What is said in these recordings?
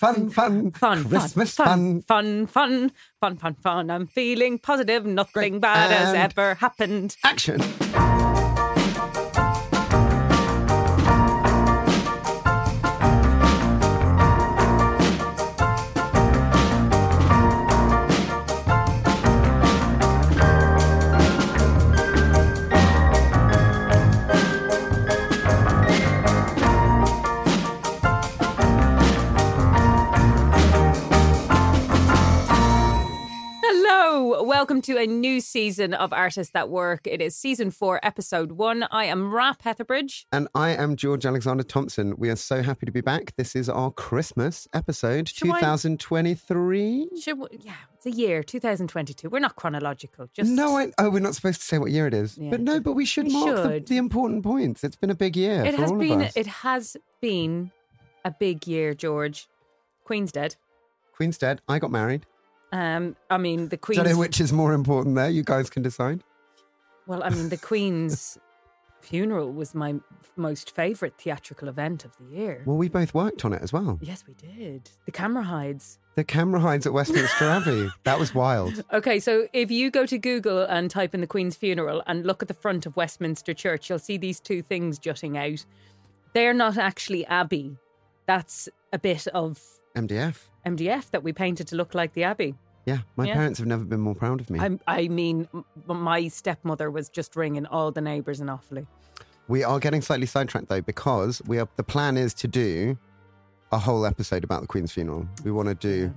Fun, fun, fun, Christmas fun, fun, fun, fun, fun, fun, fun. I'm feeling positive. Nothing bad has ever happened. Action. Welcome to a new season of Artists That Work. It is season 4, episode 1. I am Ra Petherbridge. And I am George Alexander Thompson. We are so happy to be back. This is our Christmas episode, 2023. It's a year, 2022. We're not chronological. We're not supposed to say what year it is. Yeah, but we should mark the important points. It's been a big year for all of us. It has been a big year, George. Queen's dead. I got married. The Queen's... I don't know which is more important there. You guys can decide. Well, the Queen's funeral was my most favourite theatrical event of the year. Well, we both worked on it as well. Yes, we did. The camera hides at Westminster Abbey. That was wild. Okay, so if you go to Google and type in the Queen's funeral and look at the front of Westminster Church, you'll see these two things jutting out. They're not actually Abbey. That's a bit of... MDF that we painted to look like the Abbey. Yeah, my parents have never been more proud of me. My stepmother was just ringing all the neighbours in Offaly. We are getting slightly sidetracked though, because the plan is to do a whole episode about the Queen's funeral. We want to do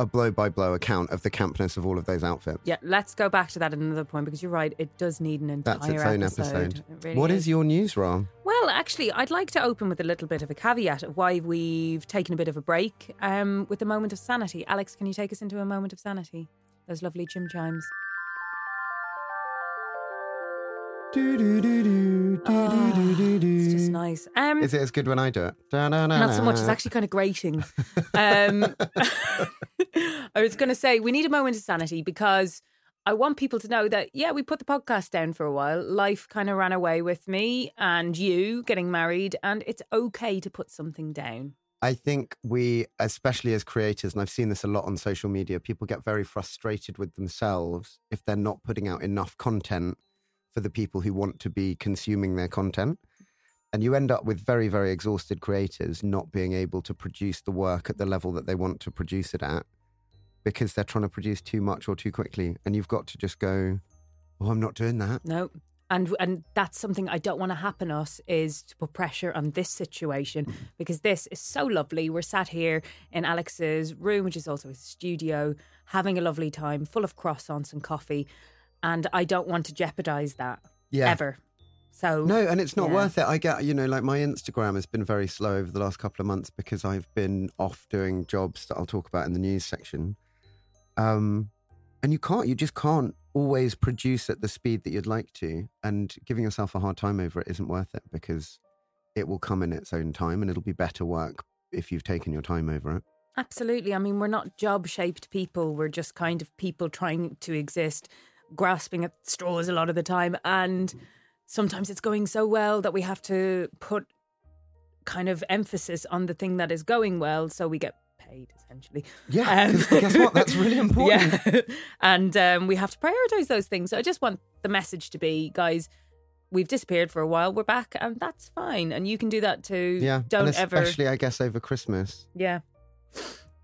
a blow-by-blow account of the campness of all of those outfits. Yeah, let's go back to that at another point, because you're right, it does need an entire episode. That's its own episode. It really is your news, Ron? Well, actually, I'd like to open with a little bit of a caveat of why we've taken a bit of a break with a moment of sanity. Alex, can you take us into a moment of sanity? Those lovely chim chimes. It's just nice. Is it as good when I do it? Not so much. It's actually kind of grating. I was going to say we need a moment of sanity, because I want people to know that, we put the podcast down for a while. Life kind of ran away with me and you getting married, and it's okay to put something down. I think we, especially as creators, and I've seen this a lot on social media, people get very frustrated with themselves if they're not putting out enough content for the people who want to be consuming their content. And you end up with very, very exhausted creators not being able to produce the work at the level that they want to produce it at, because they're trying to produce too much or too quickly. And you've got to just go, I'm not doing that. No. And that's something I don't want to happen us, is to put pressure on this situation, because this is so lovely. We're sat here in Alex's room, which is also his studio, having a lovely time, full of croissants and coffee. And I don't want to jeopardise that ever. So no, and it's not worth it. I get, my Instagram has been very slow over the last couple of months because I've been off doing jobs that I'll talk about in the news section. And you just can't always produce at the speed that you'd like to. And giving yourself a hard time over it isn't worth it, because it will come in its own time and it'll be better work if you've taken your time over it. Absolutely. We're not job-shaped people. We're just kind of people trying to exist grasping at straws a lot of the time, and sometimes it's going so well that we have to put kind of emphasis on the thing that is going well so we get paid, essentially. Yeah, guess what? That's really important. Yeah. And we have to prioritise those things. So I just want the message to be, guys, we've disappeared for a while, we're back, and that's fine. And you can do that too. Yeah, don't especially, ever... Especially, I guess, over Christmas. Yeah.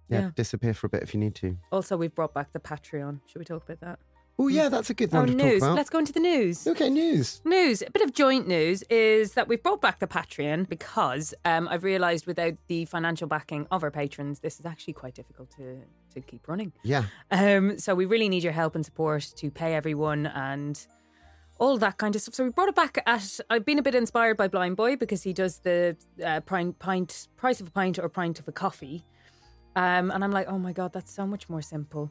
Yeah, disappear for a bit if you need to. Also, we've brought back the Patreon. Should we talk about that? Oh, yeah, that's a good one to talk about. Let's go into the news. Okay, news. News. A bit of joint news is that we've brought back the Patreon because I've realised without the financial backing of our patrons, this is actually quite difficult to keep running. Yeah. So we really need your help and support to pay everyone and all that kind of stuff. So we brought it back at... I've been a bit inspired by Blind Boy because he does the price of a pint or pint of a coffee. And I'm like, oh my God, that's so much more simple.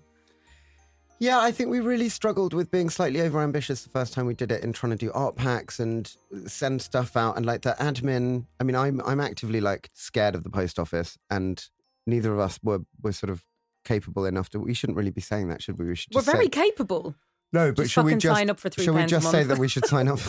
Yeah, I think we really struggled with being slightly overambitious the first time we did it and trying to do art packs and send stuff out and like the admin. I mean, I'm actively like scared of the post office, and neither of us were sort of capable enough to. We shouldn't really be saying that, should we? We're very capable. No, but should we just sign up for £3 a month? Should we just say that we should sign up?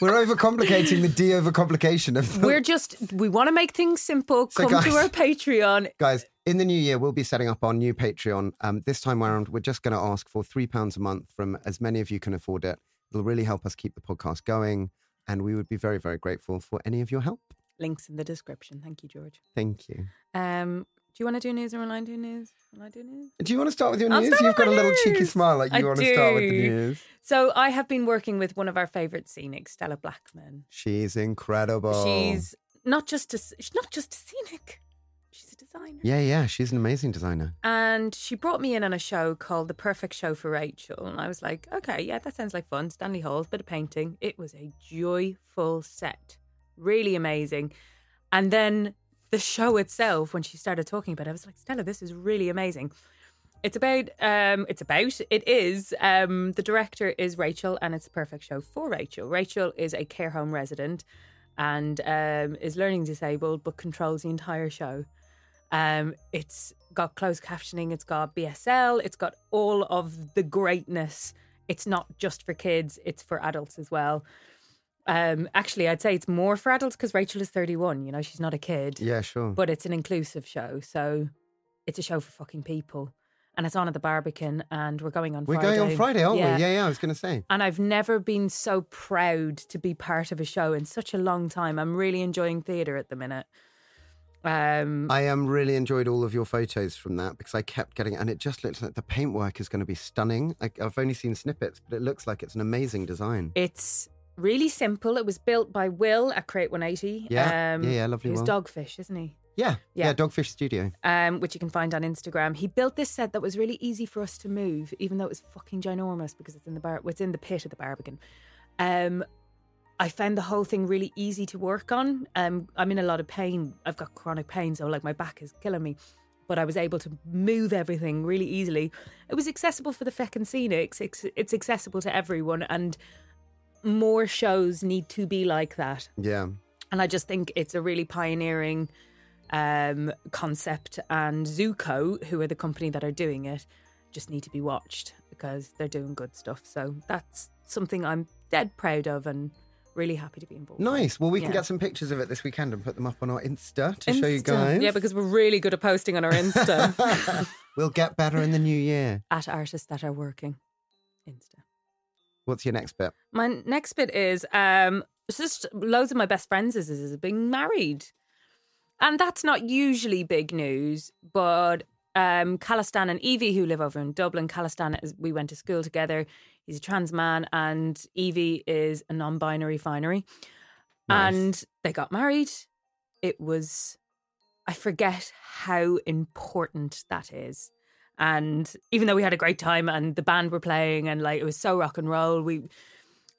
We're overcomplicating the overcomplication of. We want to make things simple. So come to our Patreon, guys. In the new year, we'll be setting up our new Patreon. This time around, we're just going to ask for £3 a month from as many of you can afford it. It'll really help us keep the podcast going, and we would be very, very grateful for any of your help. Links in the description. Thank you, George. Thank you. Do you want to do news or will I do news? Will I do news? Do you want to start with your news? You've got a little cheeky smile like you want to start with the news. So I have been working with one of our favourite scenics, Stella Blackman. She's incredible. She's not just a scenic. She's a designer. Yeah, she's an amazing designer. And she brought me in on a show called The Perfect Show for Rachel. And I was like, okay, yeah, that sounds like fun. Stanley Hall, bit of painting. It was a joyful set. Really amazing. And then the show itself, when she started talking about it, I was like, Stella, this is really amazing. It is the director is Rachel, and it's The Perfect Show for Rachel. Rachel is a care home resident and is learning disabled but controls the entire show. It's got closed captioning, it's got BSL, it's got all of the greatness. It's not just for kids, it's for adults as well. Actually, I'd say it's more for adults because Rachel is 31, you know, she's not a kid. Yeah, sure. But it's an inclusive show, so it's a show for fucking people. And it's on at the Barbican, and we're going on Friday. We're going on Friday, aren't we? Yeah, I was going to say. And I've never been so proud to be part of a show in such a long time. I'm really enjoying theatre at the minute. I really enjoyed all of your photos from that because I kept getting it, and it just looks like the paintwork is going to be stunning. I've only seen snippets, but it looks like it's an amazing design. It's really simple. It was built by Will at Create 180. Yeah, lovely. He's Dogfish, isn't he? Yeah, Dogfish Studio. Which you can find on Instagram. He built this set that was really easy for us to move, even though it was fucking ginormous because it's in the pit of the Barbican. I found the whole thing really easy to work on. I'm in a lot of pain. I've got chronic pain, so like my back is killing me. But I was able to move everything really easily. It was accessible for the feckin' scenics. It's accessible to everyone, and more shows need to be like that. Yeah. And I just think it's a really pioneering concept. And Zuko, who are the company that are doing it, just need to be watched because they're doing good stuff. So that's something I'm dead proud of and really happy to be involved. Nice. Well, we can get some pictures of it this weekend and put them up on our Insta to show you guys. Yeah, because we're really good at posting on our Insta. We'll get better in the new year. At Artists That Are Working. Insta. What's your next bit? My next bit is it's just loads of my best friends is being married. And that's not usually big news, but Calistan and Evie, who live over in Dublin, we went to school together. He's a trans man and Evie is a non-binary finery. Nice. And they got married. It was, I forget how important that is. And even though we had a great time and the band were playing and like it was so rock and roll,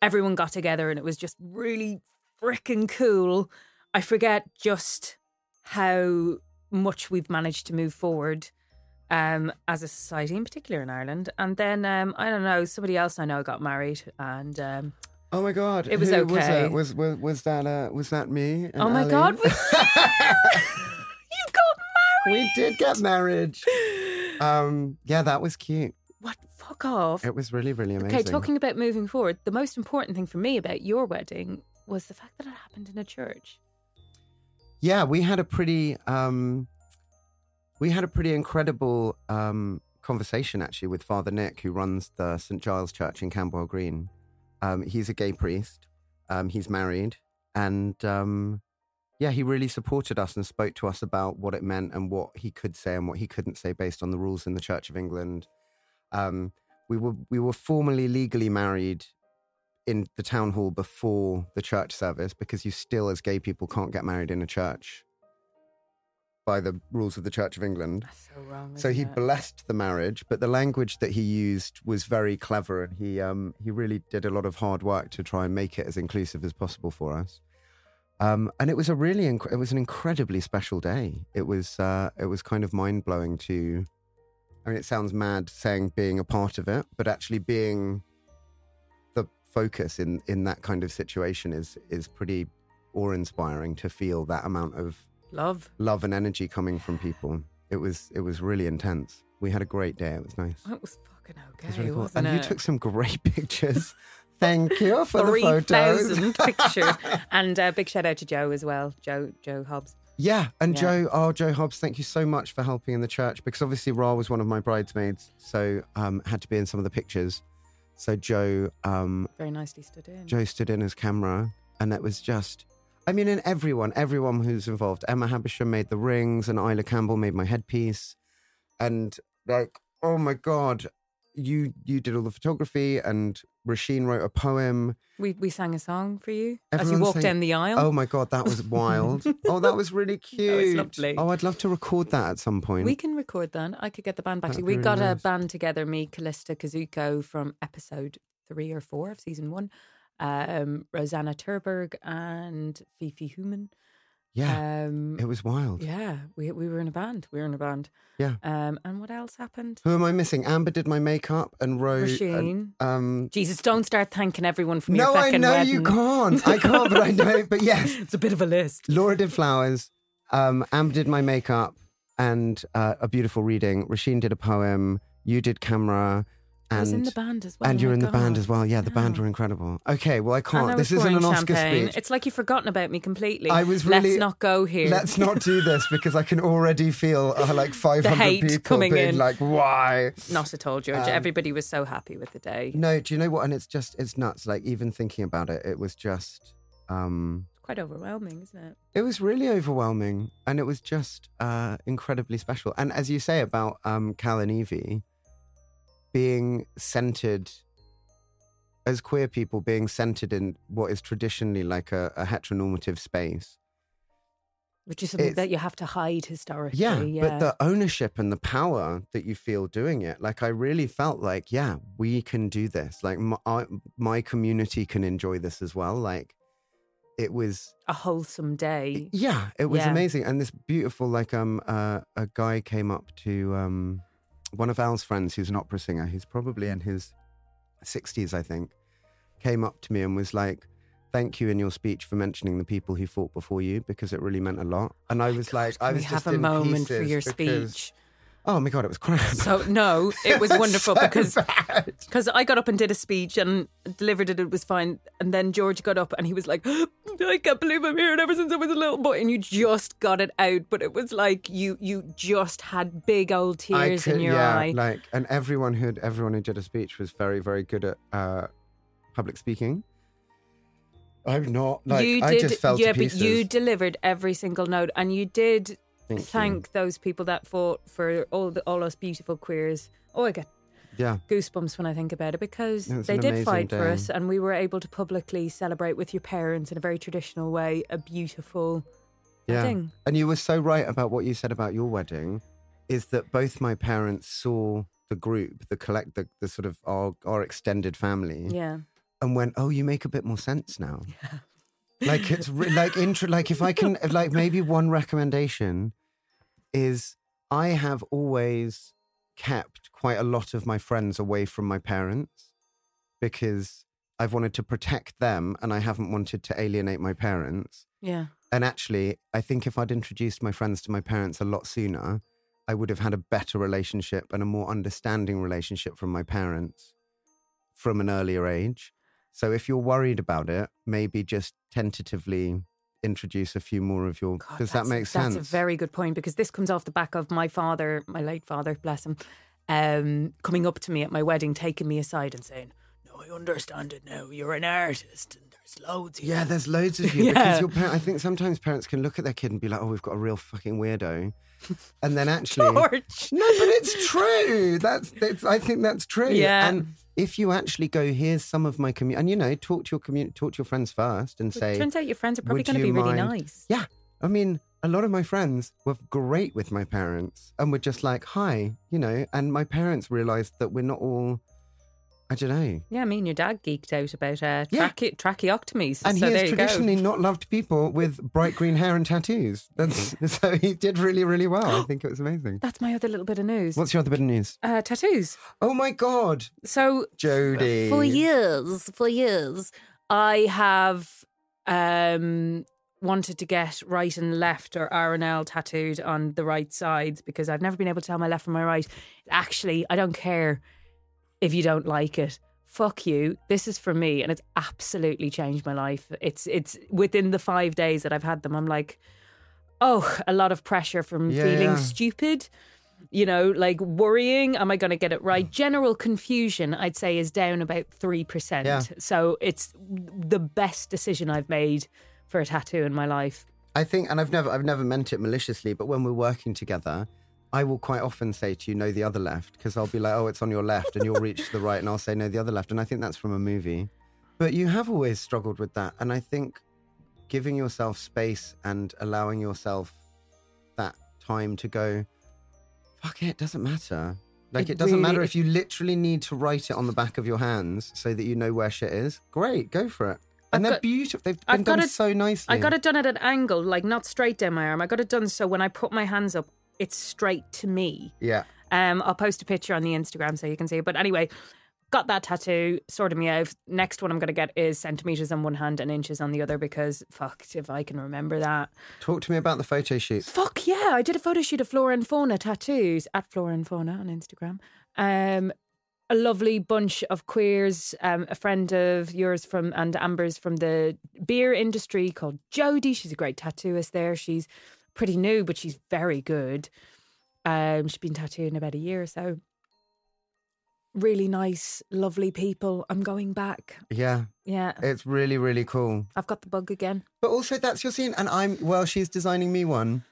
everyone got together and it was just really freaking cool. I forget just how much we've managed to move forward as a society, in particular in Ireland. And then I don't know, somebody else I know got married and oh my God, it was who okay. Was that me? And oh my Ali? God, was you? You got married. We did get married. Yeah, that was cute. What? Fuck off. It was really, really amazing. Okay, talking about moving forward, the most important thing for me about your wedding was the fact that it happened in a church. Yeah, we had a pretty incredible conversation actually with Father Nick, who runs the St. Giles Church in Camberwell Green. He's a gay priest. He's married, and he really supported us and spoke to us about what it meant and what he could say and what he couldn't say based on the rules in the Church of England. We were formally legally married in the town hall before the church service, because you still, as gay people, can't get married in a church by the rules of the Church of England. That's so wrong. So he blessed the marriage, but the language that he used was very clever, and he really did a lot of hard work to try and make it as inclusive as possible for us. And it was a really it was an incredibly special day. It was kind of mind blowing to. I mean, it sounds mad saying being a part of it, but actually being the focus in that kind of situation is pretty awe-inspiring, to feel that amount of love and energy coming from people. It was really intense. We had a great day. It was nice. It was fucking okay, it was really cool. Wasn't and it? You took some great pictures. Thank you for 3,000 pictures. And a big shout out to Joe as well, Joe Hobbs. Yeah, and yeah. Joe Hobbs, thank you so much for helping in the church, because obviously Ra was one of my bridesmaids, so had to be in some of the pictures. So Joe... very nicely stood in. Joe stood in as camera, and that was just... I mean, and everyone who's involved. Emma Habersham made the rings, and Isla Campbell made my headpiece. And like, oh my God, you did all the photography, and Rasheen wrote a poem. We sang a song for you as you walked down the aisle. Oh my God, that was wild. Oh, that was really cute. That was lovely. Oh, I'd love to record that at some point. We can record that. I could get the band back. That'd we got really nice. A band together, me, Callista Kazuko from episode 3 or 4 of season 1, Rosanna Turberg and Fifi Human. Yeah, it was wild. Yeah, we were in a band. Yeah. And what else happened? Who am I missing? Amber did my makeup and wrote... Rasheen. Jesus, don't start thanking everyone from your fucking wedding. No, I know you can't. I can't, but I know. But yes. It's a bit of a list. Laura did flowers. Amber did my makeup and a beautiful reading. Rasheen did a poem. You did camera. And I was in the band as well. And you're in the band as well. Yeah, the band were incredible. Okay, well, I can't. This isn't an Oscar speech. It's like you've forgotten about me completely. I was really... Let's not go here. Let's not do this, because I can already feel 500 people coming being in. Like, why? Not at all, George. Everybody was so happy with the day. No, do you know what? And it's just, it's nuts. Like, even thinking about it, it was just... quite overwhelming, isn't it? It was really overwhelming. And it was just incredibly special. And as you say about Cal and Evie... being centred, as queer people, being centred in what is traditionally like a heteronormative space. Which is something that you have to hide historically. Yeah, but the ownership and the power that you feel doing it, like I really felt like, yeah, we can do this. Like my community can enjoy this as well. Like it was... a wholesome day. Yeah, it was amazing. And this beautiful, like a guy came up to... one of Al's friends, who's an opera singer, who's probably in his 60s, I think, came up to me and was like, thank you in your speech for mentioning the people who fought before you, because it really meant a lot. And I was like, I was just in pieces. We have a moment for your speech. Oh my God, it was crap. So no, it was wonderful, because I got up and did a speech and delivered it. It was fine. And then George got up and he was like, I can't believe I'm here. And ever since I was a little boy, and you just got it out. But it was like you just had big old tears in your eye. Like, and everyone who did a speech was very, very good at public speaking. I'm not. Like, I just fell to pieces. Yeah, but you delivered every single note, and you did. Thank those people that fought for all us beautiful queers. Oh, I get goosebumps when I think about it, because they did fight for us, and we were able to publicly celebrate with your parents in a very traditional way a beautiful wedding. And you were so right about what you said about your wedding, is that both my parents saw the group, the sort of our extended family, and went, oh, you make a bit more sense now. Yeah. Like it's if I can, like maybe one recommendation is I have always kept quite a lot of my friends away from my parents, because I've wanted to protect them and I haven't wanted to alienate my parents. Yeah. And actually, I think if I'd introduced my friends to my parents a lot sooner, I would have had a better relationship and a more understanding relationship from my parents from an earlier age. So if you're worried about it, maybe just tentatively introduce a few more of your... Does that make sense? That's a very good point, because this comes off the back of my father, my late father, bless him, coming up to me at my wedding, taking me aside and saying, "No, I understand it now. You're an artist. Loads of you." Yeah, there's loads of you. Yeah. Because your parents, I think sometimes parents can look at their kid and be like, "Oh, we've got a real fucking weirdo," and then actually, George. No, but it's true. I think that's true. Yeah. And if you actually go, "Here's some of my community," and talk to your community, talk to your friends first, and say, it turns out your friends are probably going to be really nice. Yeah, I mean, a lot of my friends were great with my parents and were just like, "Hi," and my parents realised that we're not all. I don't know. Yeah, I mean, your dad geeked out about tracheotomies. And so he has traditionally not loved people with bright green hair and tattoos. So he did really, really well. I think it was amazing. That's my other little bit of news. What's your other bit of news? Tattoos. Oh, my God. So, Jodie. For years, I have wanted to get right and left, or R&L, tattooed on the right sides, because I've never been able to tell my left from my right. Actually, I don't care. If you don't like it, fuck you. This is for me, and it's absolutely changed my life. It's within the 5 days that I've had them, I'm like, oh, a lot of pressure from feeling stupid, like worrying, am I going to get it right? General confusion, I'd say, is down about 3%. Yeah. So it's the best decision I've made for a tattoo in my life. I think, and I've never meant it maliciously, but when we're working together, I will quite often say to you, "No, the other left," because I'll be like, "Oh, it's on your left," and you'll reach to the right, and I'll say, "No, the other left." And I think that's from a movie. But you have always struggled with that. And I think giving yourself space and allowing yourself that time to go, fuck it doesn't matter. Like, it doesn't really matter if you literally need to write it on the back of your hands so that you know where shit is. Great, go for it. And they're beautiful. They've been done so nicely. I got it done at an angle, like not straight down my arm. I got it done so when I put my hands up, it's straight to me. Yeah. I'll post a picture on the Instagram so you can see. But anyway, got that tattoo, sorted me out. Next one I'm going to get is centimetres on one hand and inches on the other, because fuck if I can remember that. Talk to me about the photo shoot. Fuck yeah. I did a photo shoot of Flora and Fauna tattoos, at Flora and Fauna on Instagram. A lovely bunch of queers, a friend of yours and Amber's from the beer industry called Jodie. She's a great tattooist there. She's pretty new, but she's very good. She's been tattooing about a year or so. Really nice, lovely people. I'm going back. Yeah. It's really, really cool. I've got the bug again. But also, that's your scene. And she's designing me one.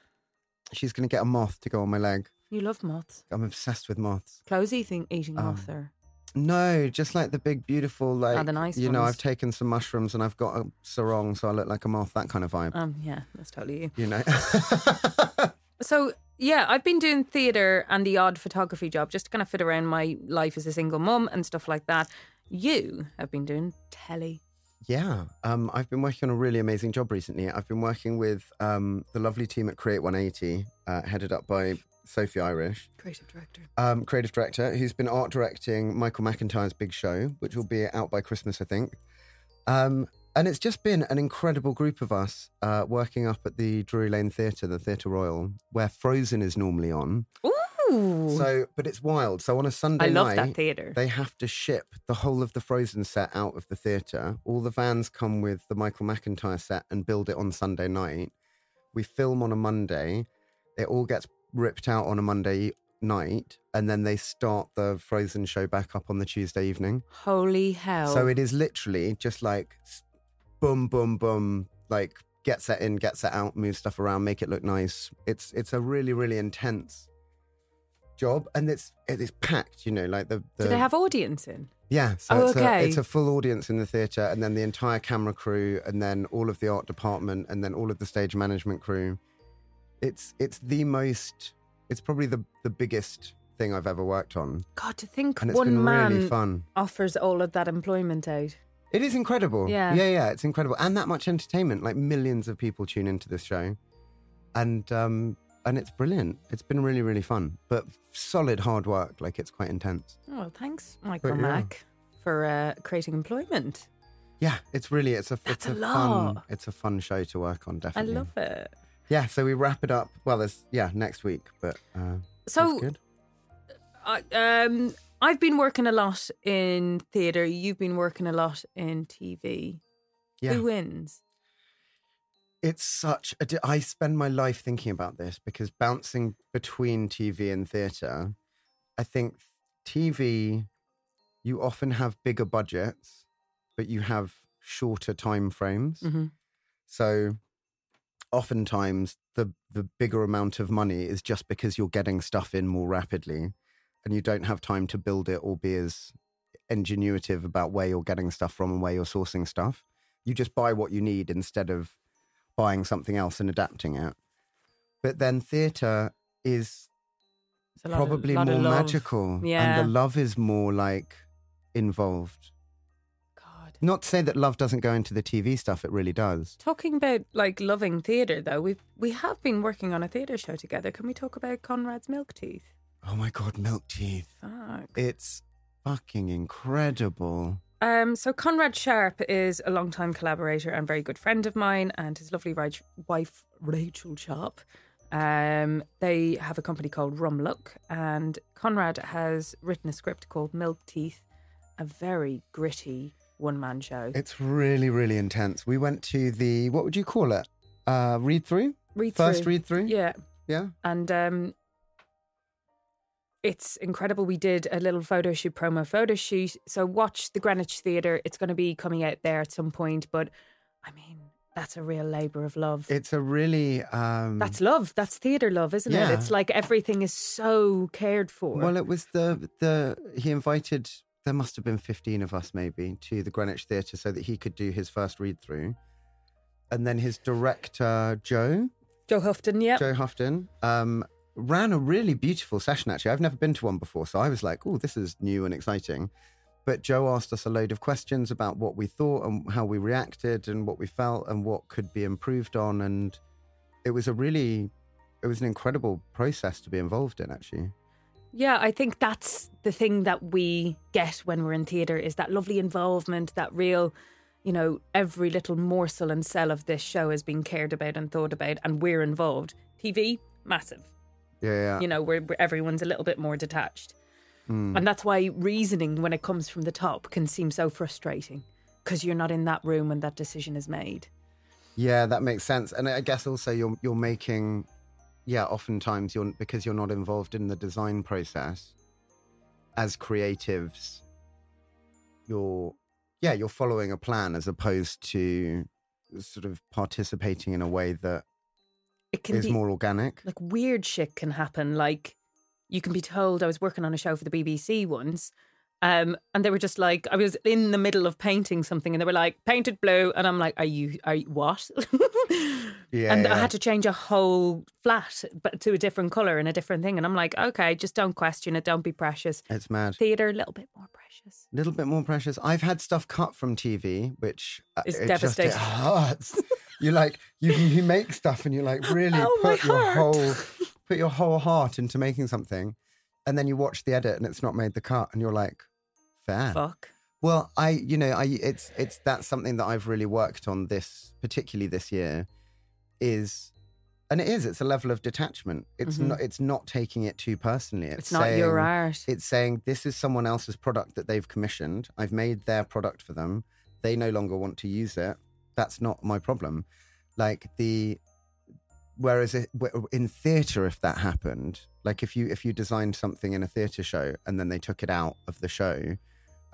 She's going to get a moth to go on my leg. You love moths. I'm obsessed with moths. Eating moth there. No, just like the big, beautiful, like, the nice ones. I've taken some mushrooms and I've got a sarong, so I look like a moth, that kind of vibe. Yeah, that's totally you. So, yeah, I've been doing theatre and the odd photography job just to kind of fit around my life as a single mum and stuff like that. You have been doing telly. Yeah, I've been working on a really amazing job recently. I've been working with the lovely team at Create 180, headed up by Sophie Irish. Creative director, who's been art directing Michael McIntyre's Big Show, which will be out by Christmas, I think. And it's just been an incredible group of us working up at the Drury Lane Theatre, the Theatre Royal, where Frozen is normally on. Ooh! But it's wild. So on a Sunday night... I love that theatre. They have to ship the whole of the Frozen set out of the theatre. All the vans come with the Michael McIntyre set and build it on Sunday night. We film on a Monday. It all gets ripped out on a Monday night, and then they start the Frozen show back up on the Tuesday evening. Holy hell. So it is literally just like boom, boom, boom, like get set in, get set out, move stuff around, make it look nice. It's a really, really intense job, and it's packed, like the... Do they have audience in? Yeah, so it's a full audience in the theatre, and then the entire camera crew, and then all of the art department, and then all of the stage management crew. It's probably the biggest thing I've ever worked on. God, to think one man really fun. Offers all of that employment out. It is incredible. Yeah, it's incredible. And that much entertainment, like millions of people tune into this show. And it's brilliant. It's been really, really fun. But solid hard work, like it's quite intense. Oh, well, thanks, Michael Mack, for creating employment. Yeah, it's a fun show to work on, definitely. I love it. Yeah, so we wrap it up. Well, there's next week, but So, I've been working a lot in theatre. You've been working a lot in TV. Yeah. Who wins? It's such a... I spend my life thinking about this because bouncing between TV and theatre, I think TV, you often have bigger budgets, but you have shorter time frames. Mm-hmm. So oftentimes the bigger amount of money is just because you're getting stuff in more rapidly and you don't have time to build it or be as ingenuitive about where you're getting stuff from and where you're sourcing stuff. You just buy what you need instead of buying something else and adapting it. But then theatre is probably more magical. Yeah. And the love is more like involved. Not to say that love doesn't go into the TV stuff, it really does. Talking about, like, loving theatre, though, we have been working on a theatre show together. Can we talk about Conrad's Milk Teeth? Oh, my God, Milk Teeth. Fuck. It's fucking incredible. So Conrad Sharp is a long-time collaborator and very good friend of mine, and his lovely wife, Rachel Sharp. They have a company called Rumluck, and Conrad has written a script called Milk Teeth, a very gritty one-man show. It's really, really intense. We went to the, what would you call it? Read-through? First read-through? Yeah. Yeah. And it's incredible. We did a little promo photo shoot. So watch the Greenwich Theatre. It's going to be coming out there at some point. But, I mean, that's a real labour of love. It's a really... That's love. That's theatre love, isn't it? It's like everything is so cared for. Well, it was he invited... There must have been 15 of us, maybe, to the Greenwich Theatre so that he could do his first read-through. And then his director, Joe Houghton, yeah. Joe Houghton ran a really beautiful session, actually. I've never been to one before, so I was like, oh, this is new and exciting. But Joe asked us a load of questions about what we thought and how we reacted and what we felt and what could be improved on. And it was an incredible process to be involved in, actually. Yeah, I think that's the thing that we get when we're in theatre is that lovely involvement, that real, you know, every little morsel and cell of this show has been cared about and thought about and we're involved. TV, massive. Yeah. You know, where everyone's a little bit more detached. Mm. And that's why reasoning when it comes from the top can seem so frustrating because you're not in that room when that decision is made. Yeah, that makes sense. And I guess also you're making... Yeah, oftentimes because you're not involved in the design process. As creatives, you're following a plan as opposed to sort of participating in a way that is more organic. Like weird shit can happen. Like you can be told, I was working on a show for the BBC once, and they were just like, I was in the middle of painting something, and they were like, paint it blue, and I'm like, are you what? Yeah, and I had to change a whole flat but to a different colour and a different thing. And I'm like, okay, just don't question it. Don't be precious. It's mad. Theatre, a little bit more precious. A little bit more precious. I've had stuff cut from TV, which... It's devastating. It hurts. You're like, you make stuff and you're like, really put your whole heart into making something. And then you watch the edit and it's not made the cut. And you're like, fair. Fuck. Well, that's something that I've really worked on particularly this year. It's a level of detachment. It's mm-hmm. not taking it too personally. It's not your art. It's saying this is someone else's product that they've commissioned. I've made their product for them. They no longer want to use it. That's not my problem. Like whereas in theatre, if that happened, like if you designed something in a theatre show and then they took it out of the show,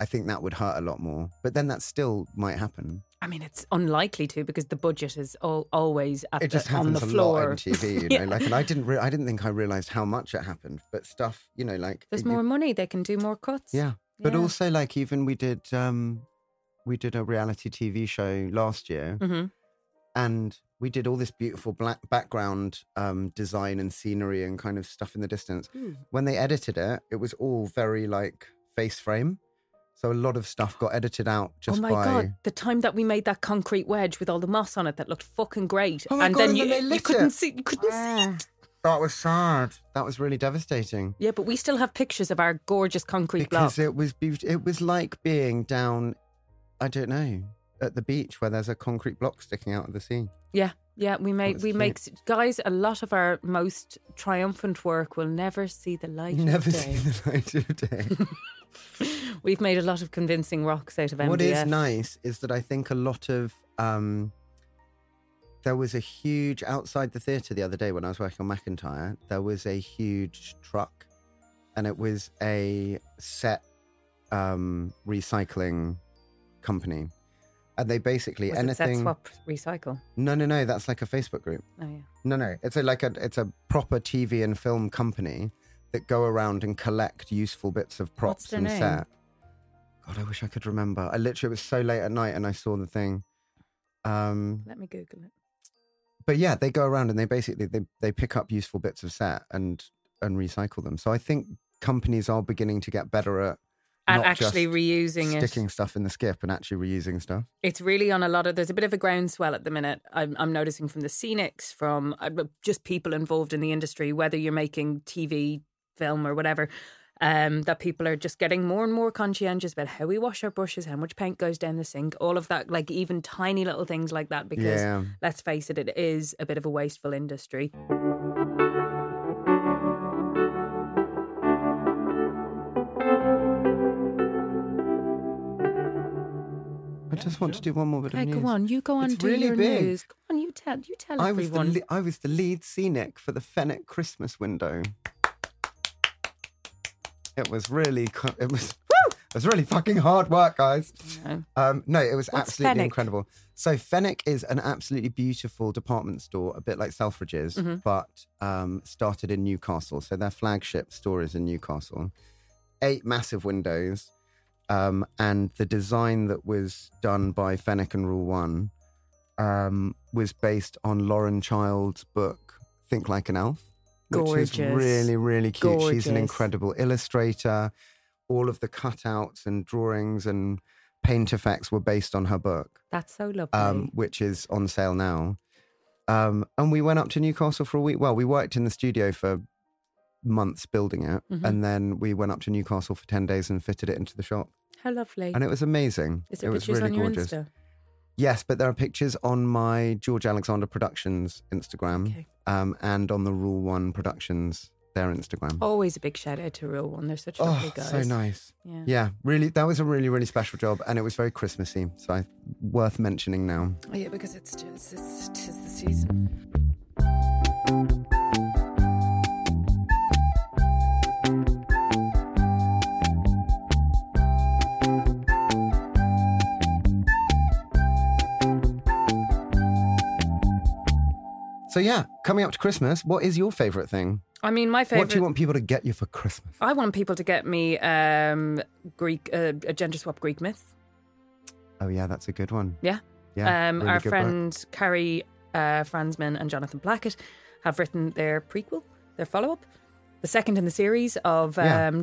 I think that would hurt a lot more. But then that still might happen. I mean, it's unlikely to because the budget is always on the floor. It just happens a lot on TV, you yeah. know. Like, and I didn't think I realised how much it happened. But stuff, you know, like there's more money, they can do more cuts. Yeah, but also like even we did a reality TV show last year, mm-hmm. and we did all this beautiful black background design and scenery and kind of stuff in the distance. Mm. When they edited it, it was all very like face frame. So a lot of stuff got edited out just by... Oh, my God. The time that we made that concrete wedge with all the moss on it that looked fucking great. Oh, my God, then they lit it. You couldn't see it. That was sad. That was really devastating. Yeah, but we still have pictures of our gorgeous concrete block. Because it was beautiful. It was like being down, I don't know, at the beach where there's a concrete block sticking out of the sea. Yeah. Yeah, guys, a lot of our most triumphant work will never see the light of day. Never see the light of day. We've made a lot of convincing rocks out of MDF. What is nice is that I think a lot of... there was a huge... Outside the theatre the other day when I was working on McIntyre, there was a huge truck and it was a set recycling company. And they basically Set Swap Recycle? No. That's like a Facebook group. Oh yeah. No. It's a proper TV and film company that go around and collect useful bits of props What's their and name? Set. God, I wish I could remember. It was so late at night and I saw the thing. Let me Google it. But yeah, they go around and they basically they pick up useful bits of set and recycle them. So I think companies are beginning to get better at. And actually reusing it. Sticking stuff in the skip and actually reusing stuff. It's really on a lot of... There's a bit of a groundswell at the minute. I'm noticing from the scenics, from just people involved in the industry, whether you're making TV, film or whatever, that people are just getting more and more conscientious about how we wash our brushes, how much paint goes down the sink, all of that, like even tiny little things like that because, let's face it, it is a bit of a wasteful industry. I just want to do one more bit of news. Go on, you go on, it's do really your big. News. Go on, you tell everyone. I was the lead scenic for the Fennec Christmas window. It was really fucking hard work, guys. No, it was absolutely incredible. So Fennec is an absolutely beautiful department store, a bit like Selfridges, but started in Newcastle. So their flagship store is in Newcastle. 8 massive windows. And the design that was done by Fennec and Rule One was based on Lauren Child's book, Think Like an Elf, which is really, really cute. Gorgeous. She's an incredible illustrator. All of the cutouts and drawings and paint effects were based on her book. That's so lovely. Which is on sale now. And we went up to Newcastle for a week. Well, we worked in the studio for months building it. And then we went up to Newcastle for 10 days and fitted it into the shop. How lovely. And it was amazing. Is there it pictures was really on your gorgeous. Insta? Yes, but there are pictures on my George Alexander Productions Instagram and on the Rule One Productions, their Instagram. Always a big shout out to Rule One. They're such lovely guys. So nice. Yeah, really. That was a really, really special job and it was very Christmassy. So worth mentioning now. Oh, yeah, because it's the season. So yeah, coming up to Christmas, what is your favourite thing? I mean, my favourite... What do you want people to get you for Christmas? I want people to get me a gender swap Greek myth. Oh yeah, that's a good one. Yeah. Really our friend book. Carrie Fransman and Jonathan Blackett have written their prequel, their follow-up. The second in the series of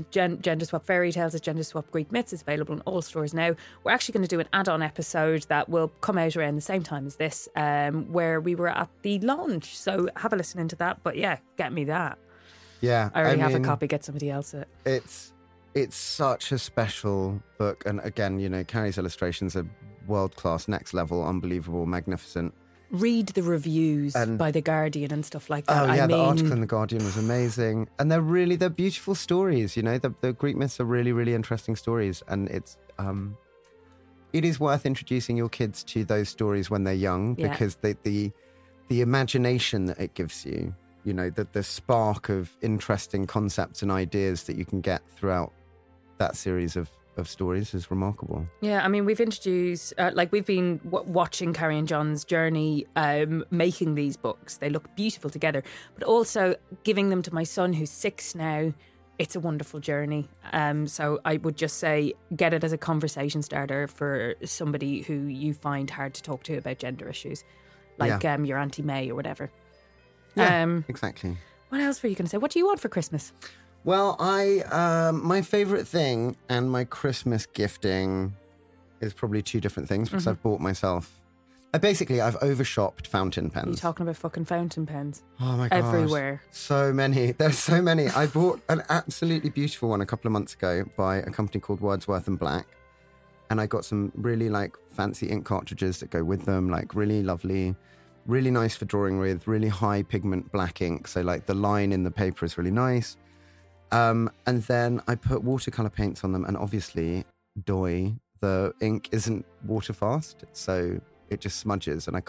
Gender Swap Fairy Tales is Gender Swap Greek Myths. It's available in all stores now. We're actually going to do an add-on episode that will come out around the same time as this, where we were at the launch. So have a listen into that. But yeah, get me that. Yeah, I mean, have a copy. Get somebody else it. It's such a special book, and again, you know, Carrie's illustrations are world class, next level, unbelievable, magnificent. Read the reviews by The Guardian and stuff like that. Oh, yeah, the article in The Guardian was amazing. And they're beautiful stories, you know. The Greek myths are really, really interesting stories. And it is worth introducing your kids to those stories when they're young because the imagination that it gives you, you know, the spark of interesting concepts and ideas that you can get throughout that series of stories is remarkable. Yeah, I mean, we've introduced, we've been watching Carrie and John's journey making these books. They look beautiful together, but also giving them to my son who's 6 now, it's a wonderful journey. So I would just say, get it as a conversation starter for somebody who you find hard to talk to about gender issues, your Auntie May or whatever. Yeah, exactly. What else were you going to say? What do you want for Christmas? Well, my favourite thing and my Christmas gifting is probably 2 different things because I've bought myself... I've overshopped fountain pens. Are you talking about fucking fountain pens? Oh my God. Everywhere. So many. There's so many. I bought an absolutely beautiful one a couple of months ago by a company called Wordsworth and Black. And I got some really fancy ink cartridges that go with them, really lovely Really nice for drawing with, really high pigment black ink. So like the line in the paper is really nice. And then I put watercolour paints on them, and obviously, doi, the ink isn't water fast, so it just smudges, and I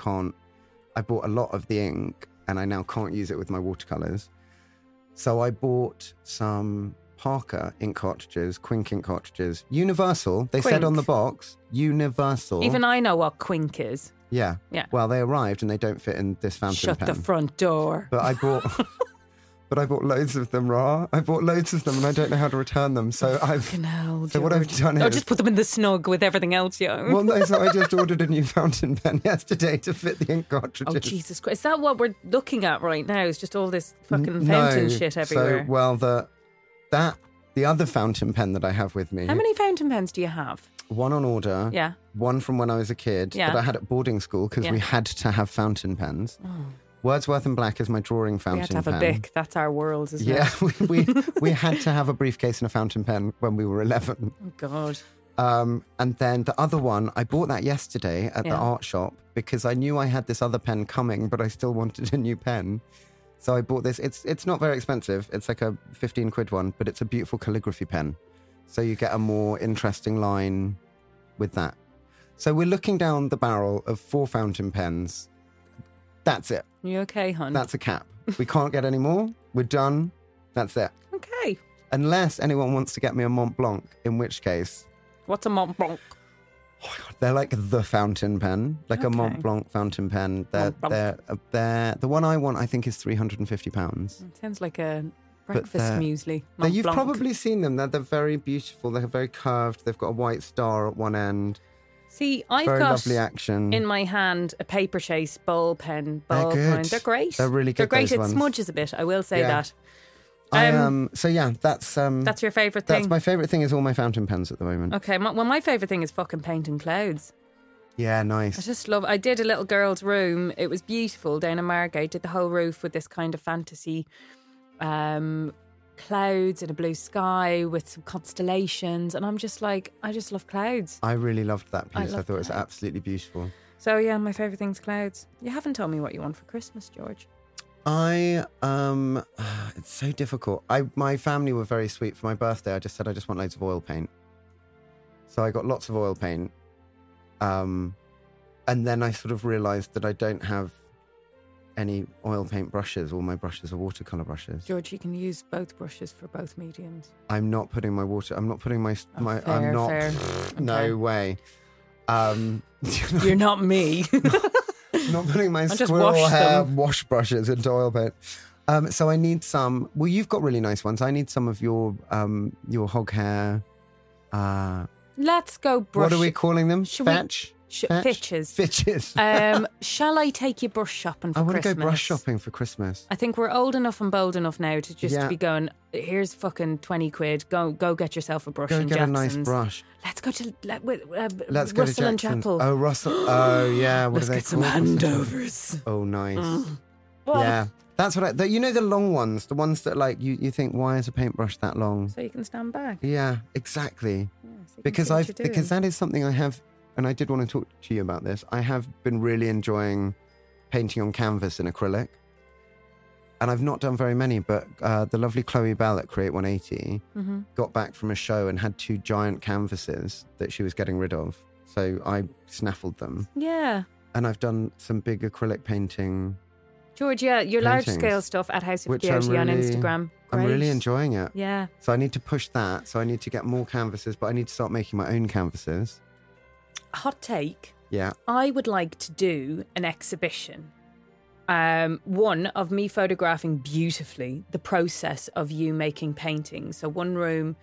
bought a lot of the ink and I now can't use it with my watercolours. So I bought some Parker ink cartridges, Quink ink cartridges, Universal. They said on the box, Universal. Even I know what Quink is. Yeah. Well, they arrived and they don't fit in this fountain pen. Shut the front door. But I bought loads of them raw. I bought loads of them and I don't know how to return them. So what I've done is... I'll just put them in the snug with everything else you own. Well, no, so I just ordered a new fountain pen yesterday to fit the ink cartridges. Oh, Jesus Christ. Is that what we're looking at right now? Is just all this fucking fountain shit everywhere? So, well, the other fountain pen that I have with me... How many fountain pens do you have? One on order. Yeah. One from when I was a kid that I had at boarding school because we had to have fountain pens. Oh. Wordsworth and Black is my drawing fountain pen. We had to have a Bic. That's our world, isn't it? Yeah, we had to have a briefcase and a fountain pen when we were 11. Oh, God. And then the other one, I bought that yesterday at the art shop because I knew I had this other pen coming, but I still wanted a new pen. So I bought this. It's not very expensive. It's like a 15 quid one, but it's a beautiful calligraphy pen. So you get a more interesting line with that. So we're looking down the barrel of 4 fountain pens. That's it. You okay, hon? That's a cap. We can't get any more. We're done. That's it. Okay. Unless anyone wants to get me a Mont Blanc, in which case... What's a Mont Blanc? Oh, my God. They're like the fountain pen. Like a Mont Blanc fountain pen. They're the one I want, I think, is £350. It sounds like a breakfast muesli. You've probably seen them. They're very beautiful. They're very curved. They've got a white star at one end. See, I've got in my hand a paper-chase ball pen. They're great. They're really good. They're great. It smudges a bit, I will say that. That's your favourite thing? That's my favourite thing, is all my fountain pens at the moment. Okay, my favourite thing is fucking painting clouds. Yeah, nice. I just love... I did a little girl's room. It was beautiful down in Margate. Did the whole roof with this kind of fantasy... clouds and a blue sky with some constellations, and I'm just like, I just love clouds. I really loved that piece. I thought it was absolutely beautiful. So yeah, my favourite thing's clouds. You haven't told me what you want for Christmas, George. It's so difficult. My family were very sweet for my birthday. I just said I just want loads of oil paint. So I got lots of oil paint, and then I sort of realised that I don't have any oil paint brushes. All my brushes are watercolour brushes. George, you can use both brushes for both mediums. I'm not putting my water. No way. You're not me. Not putting my squirrel hair wash brushes into oil paint. So I need some. Well, you've got really nice ones. I need some of your hog hair. Let's go brush. What are we calling them? Fitches. Shall I take you brush shopping for Christmas? I want to go brush shopping for Christmas. I think we're old enough and bold enough now to just be going, here's fucking 20 quid. Go get yourself a brush. Go and get Jackson's. A nice brush. Let's go to Russell and Chapel. Oh, Russell. Oh, yeah. What Let's are they get called? Some handovers. Oh, nice. Well, yeah. That's what you know, the long ones, the ones that like you think, why is a paintbrush that long? So you can stand back. Yeah, exactly. Yeah, so because that is something I have. And I did want to talk to you about this. I have been really enjoying painting on canvas in acrylic. And I've not done very many, but the lovely Chloe Bell at Create 180 got back from a show and had 2 giant canvases that she was getting rid of. So I snaffled them. Yeah. And I've done some big acrylic painting. George, yeah, your large-scale stuff at House of Beauty on Instagram. Great. I'm really enjoying it. Yeah. So I need to push that. So I need to get more canvases, but I need to start making my own canvases. Hot take. Yeah. I would like to do an exhibition. One of me photographing beautifully the process of you making paintings. So one room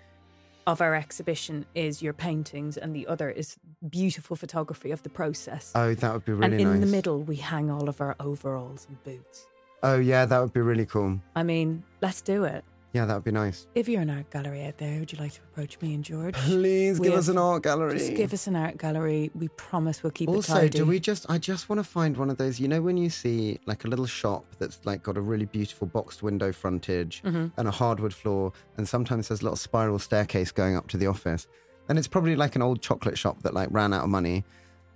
of our exhibition is your paintings and the other is beautiful photography of the process. Oh, that would be really nice. And in the middle we hang all of our overalls and boots. Oh yeah, that would be really cool. I mean, let's do it. Yeah, that would be nice. If you're an art gallery out there, would you like to approach me and George? Please give us an art gallery. Just give us an art gallery. We promise we'll keep it tidy. Also, I just want to find one of those, you know, when you see like a little shop that's like got a really beautiful boxed window frontage and a hardwood floor, and sometimes there's a little spiral staircase going up to the office. And it's probably like an old chocolate shop that like ran out of money.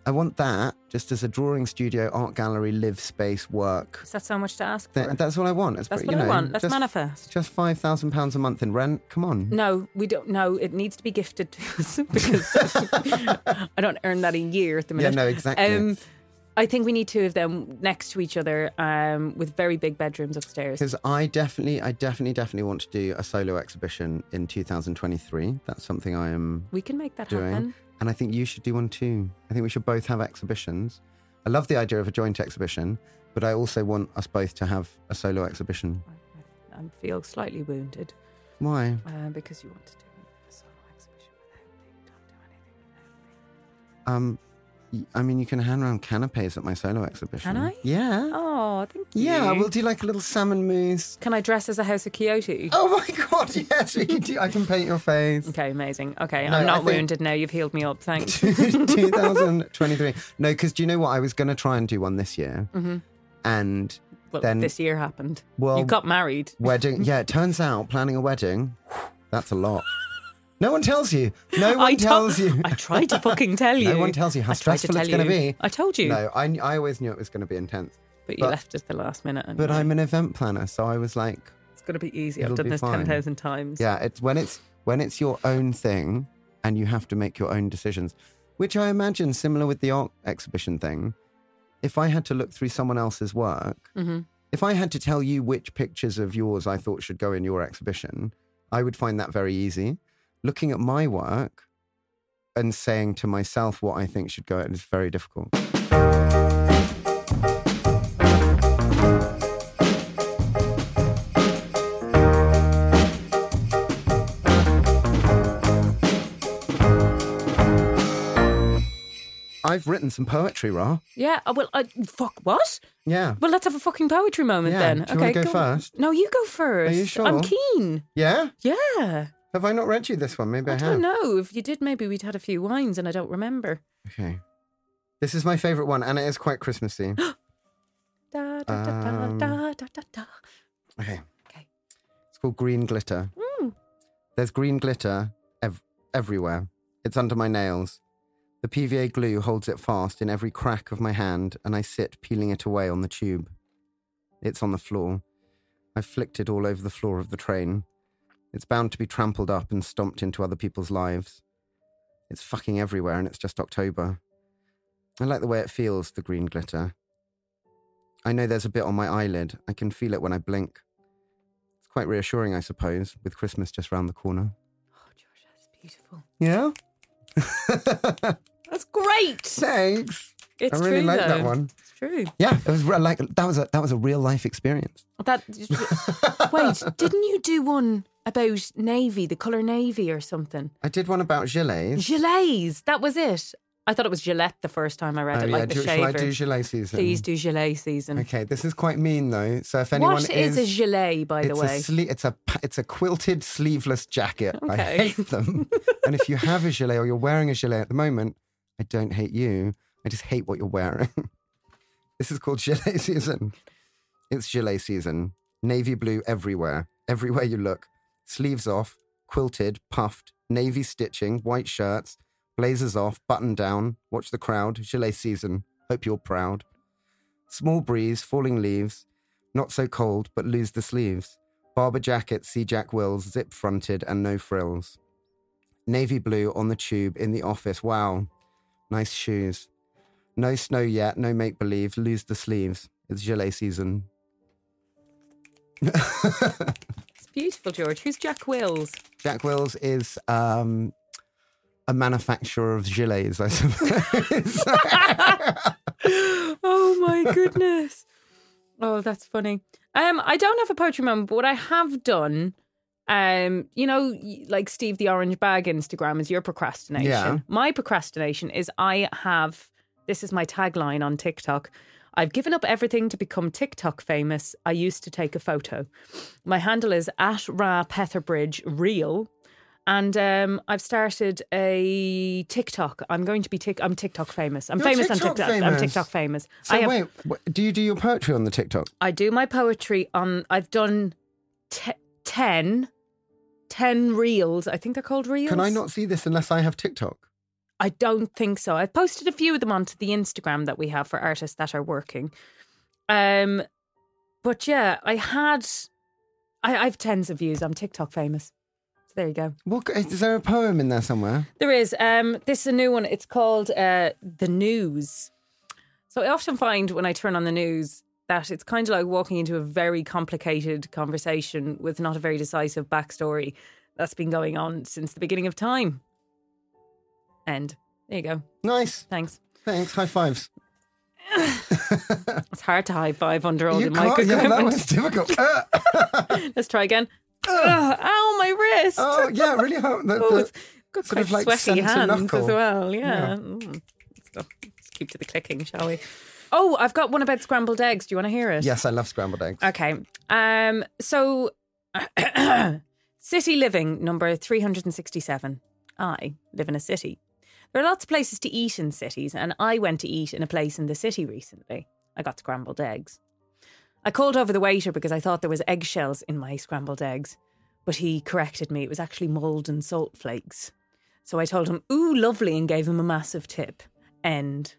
I want that just as a drawing studio, art gallery, live space, work. Is that so much to ask for? That's what I want. That's what I want. Let's manifest. Just £5,000 a month in rent. Come on. No, we don't. No, it needs to be gifted to us because I don't earn that a year at the minute. Yeah, no, exactly. I think we need two of them next to each other with very big bedrooms upstairs. Because I definitely want to do a solo exhibition in 2023. That's something I am doing. We can make that happen. And I think you should do one too. I think we should both have exhibitions. I love the idea of a joint exhibition, but I also want us both to have a solo exhibition. I feel slightly wounded. Why? Because you want to do a solo exhibition without me. Don't do anything without me. I mean, you can hand around canapes at my solo exhibition. Can I? Yeah. Oh, thank you. Yeah, we'll do like a little salmon mousse. Can I dress as a House of Quixote? Oh my God, yes, we can do. I can paint your face. Okay, amazing. Okay, no, I'm not wounded now. You've healed me up. Thanks. 2023. No, because do you know what? I was going to try and do one this year. Mm-hmm. And well, then this year happened. Well, you got married. Wedding. Yeah, it turns out planning a wedding, that's a lot. No one tells you. No one tells you. I tried to fucking tell you. No one tells you how stressful it's going to be. I told you. No, I always knew it was going to be intense. But you left us the last minute. But I'm an event planner, so I was like... It's going to be easy. I've done this 10,000 times. Yeah, it's when it's your own thing and you have to make your own decisions, which I imagine similar with the art exhibition thing. If I had to look through someone else's work, mm-hmm. if I had to tell you which pictures of yours I thought should go in your exhibition, I would find that very easy. Looking at my work and saying to myself what I think should go in is very difficult. I've written some poetry, Ra. Yeah, well, fuck, what? Yeah. Well, let's have a fucking poetry moment then. Do you want to go first? No, you go first. Are you sure? I'm keen. Yeah? Yeah. Have I not read you this one? Maybe I have. I don't know. If you did, maybe we'd had a few wines and I don't remember. Okay. This is my favourite one and it is quite Christmassy. Okay. It's called Green Glitter. Mm. There's green glitter everywhere. It's under my nails. The PVA glue holds it fast in every crack of my hand and I sit peeling it away on the tube. It's on the floor. I've flicked it all over the floor of the train. It's bound to be trampled up and stomped into other people's lives. It's fucking everywhere and it's just October. I like the way it feels, the green glitter. I know there's a bit on my eyelid. I can feel it when I blink. It's quite reassuring, I suppose, with Christmas just round the corner. Oh, George, that's beautiful. Yeah? That's great. Thanks. It's true, I really like that one. It's true. Yeah, it was like that was a real life experience. Wait, didn't you do one about navy, the colour navy or something? I did one about gilets. Gilets, that was it. I thought it was Gillette the first time I read it, the shaver. Shall I do gilet season? Please do gilet season. Okay, this is quite mean though. So if anyone what is a gilet, by the way? It's a quilted sleeveless jacket. Okay. I hate them. And if you have a gilet or you're wearing a gilet at the moment, I don't hate you. I just hate what you're wearing. This is called gilet season. It's gilet season. Navy blue everywhere. Everywhere you look. Sleeves off, quilted, puffed, navy stitching, white shirts, blazers off, button down. Watch the crowd. Gilet season. Hope you're proud. Small breeze, falling leaves. Not so cold, but lose the sleeves. Barber jackets, C-Jack Wills, zip fronted and no frills. Navy blue on the tube in the office. Wow. Nice shoes. No snow yet, no make-believe, lose the sleeves. It's gilet season. It's beautiful, George. Who's Jack Wills? Jack Wills is a manufacturer of gilets, I suppose. Oh, my goodness. Oh, that's funny. I don't have a poetry moment, but what I have done... you know, like Steve the Orange Bag Instagram is your procrastination. Yeah. My procrastination is this is my tagline on TikTok. I've given up everything to become TikTok famous. I used to take a photo. My handle is @Ra Petherbridge Reel. And I've started a TikTok. I'm TikTok famous. You're famous TikTok on TikTok. Famous. I'm TikTok famous. So do you do your poetry on the TikTok? I do my poetry on, I've done 10 reels. I think they're called reels. Can I not see this unless I have TikTok? I don't think so. I've posted a few of them onto the Instagram that we have for artists that are working. But yeah, I've tens of views. I'm TikTok famous. So there you go. What, is there a poem in there somewhere? There is. This is a new one. It's called The News. So I often find when I turn on the news that it's kind of like walking into a very complicated conversation with not a very decisive backstory that's been going on since the beginning of time. End. There you go. Nice. Thanks. High fives. It's hard to high five under all the mic equipment. Yeah, that was difficult. Let's try again. Ow, my wrist. Oh, yeah, really hard. It's got sort of like sweaty hands as well. Yeah. Let's keep to the clicking, shall we? Oh, I've got one about scrambled eggs. Do you want to hear it? Yes, I love scrambled eggs. Okay. So, city living number 367. I live in a city. There are lots of places to eat in cities, and I went to eat in a place in the city recently. I got scrambled eggs. I called over the waiter because I thought there was eggshells in my scrambled eggs, but he corrected me. It was actually mould and salt flakes. So I told him, ooh, lovely, and gave him a massive tip. End.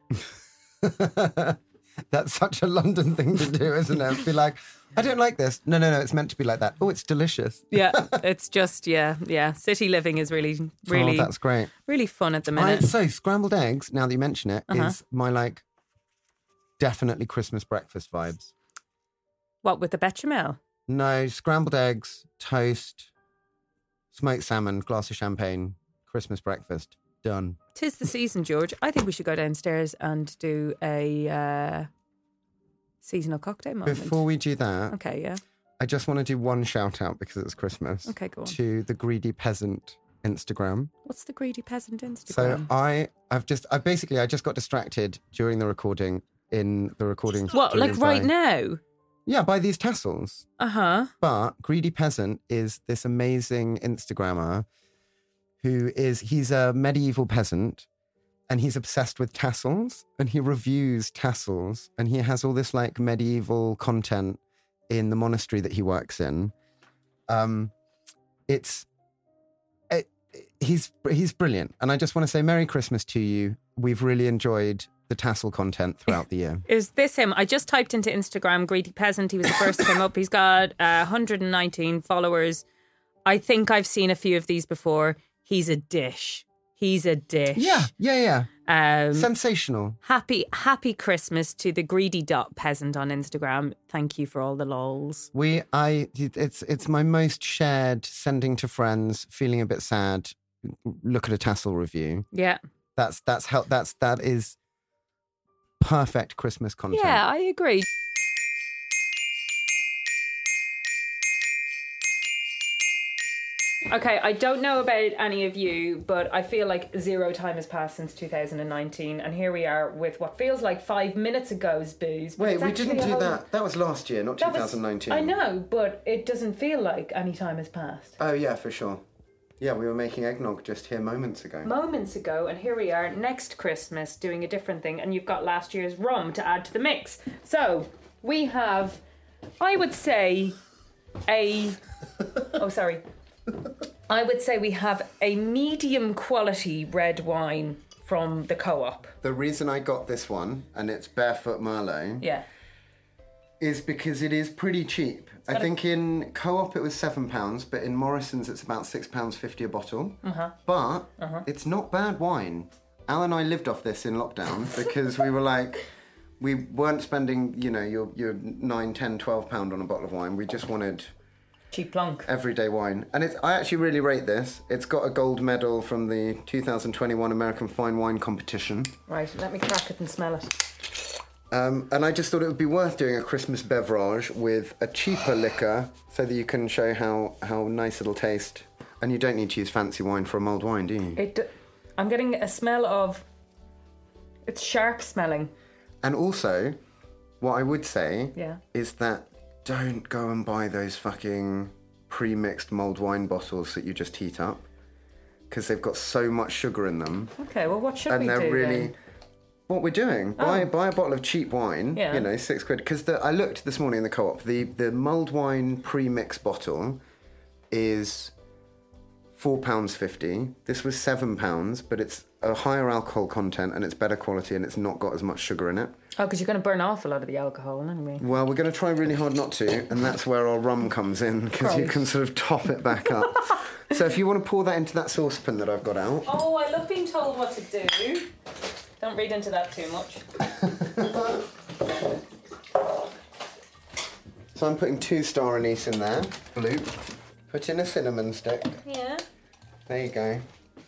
That's such a London thing to do, isn't it? Be like, I don't like this. No, it's meant to be like that. Oh, it's delicious. Yeah, it's just, yeah. City living is really, really... Oh, that's great. Really fun at the minute. So scrambled eggs, now that you mention it, is my, like, definitely Christmas breakfast vibes. What, with the bechamel? No, scrambled eggs, toast, smoked salmon, glass of champagne, Christmas breakfast. Done. 'Tis the season, George. I think we should go downstairs and do a seasonal cocktail moment. Before we do that, okay, yeah, I just want to do one shout out because it's Christmas. Okay, go on. To the Greedy Peasant Instagram. What's the Greedy Peasant Instagram? So I basically got distracted during the recording. What, like right now? Yeah, by these tassels. But Greedy Peasant is this amazing Instagrammer. He's a medieval peasant and he's obsessed with tassels and he reviews tassels and he has all this like medieval content in the monastery that he works in. He's brilliant. And I just want to say Merry Christmas to you. We've really enjoyed the tassel content throughout the year. Is this him? I just typed into Instagram, Greedy Peasant. He was the first to come up. He's got 119 followers. I think I've seen a few of these before. He's a dish. Yeah. Sensational. Happy Christmas to the Greedy Peasant on Instagram. Thank you for all the lols. It's my most shared sending to friends, feeling a bit sad. Look at a tassel review. Yeah. That is perfect Christmas content. Yeah, I agree. Okay, I don't know about any of you, but I feel like zero time has passed since 2019, and here we are with what feels like 5 minutes ago's booze. Wait, we didn't do that. That was last year, not 2019. I know, but it doesn't feel like any time has passed. Oh, yeah, for sure. Yeah, we were making eggnog just here moments ago. And here we are next Christmas doing a different thing, and you've got last year's rum to add to the mix. So, we have, I would say we have a medium quality red wine from the Co-op. The reason I got this one, and it's Barefoot Merlot, is because it is pretty cheap. I think in Co-op it was £7, but in Morrison's it's about £6.50 a bottle. But it's not bad wine. Al and I lived off this in lockdown because we were like... We weren't spending, your 9, 10, £12 on a bottle of wine. We just wanted... Cheap plonk. Everyday wine. And I actually really rate this. It's got a gold medal from the 2021 American Fine Wine Competition. Right, let me crack it and smell it. And I just thought it would be worth doing a Christmas beverage with a cheaper liquor so that you can show how nice it'll taste. And you don't need to use fancy wine for a mulled wine, do you? I'm getting a smell of... It's sharp smelling. And also, what I would say is that don't go and buy those fucking pre-mixed mulled wine bottles that you just heat up because they've got so much sugar in them. Okay, well, what should we do? And they're really... Then? What we're doing, buy a bottle of cheap wine, £6. Because I looked this morning in the Co-op, the mulled wine pre-mix bottle is £4.50. This was £7, but it's a higher alcohol content and it's better quality and it's not got as much sugar in it. Oh, because you're going to burn off a lot of the alcohol, aren't we? Well, we're going to try really hard not to, and that's where our rum comes in, because you can sort of top it back up. So if you want to pour that into that saucepan that I've got out... Oh, I love being told what to do. Don't read into that too much. So I'm putting 2 star anise in there. Bloop. Put in a cinnamon stick. Yeah. There you go.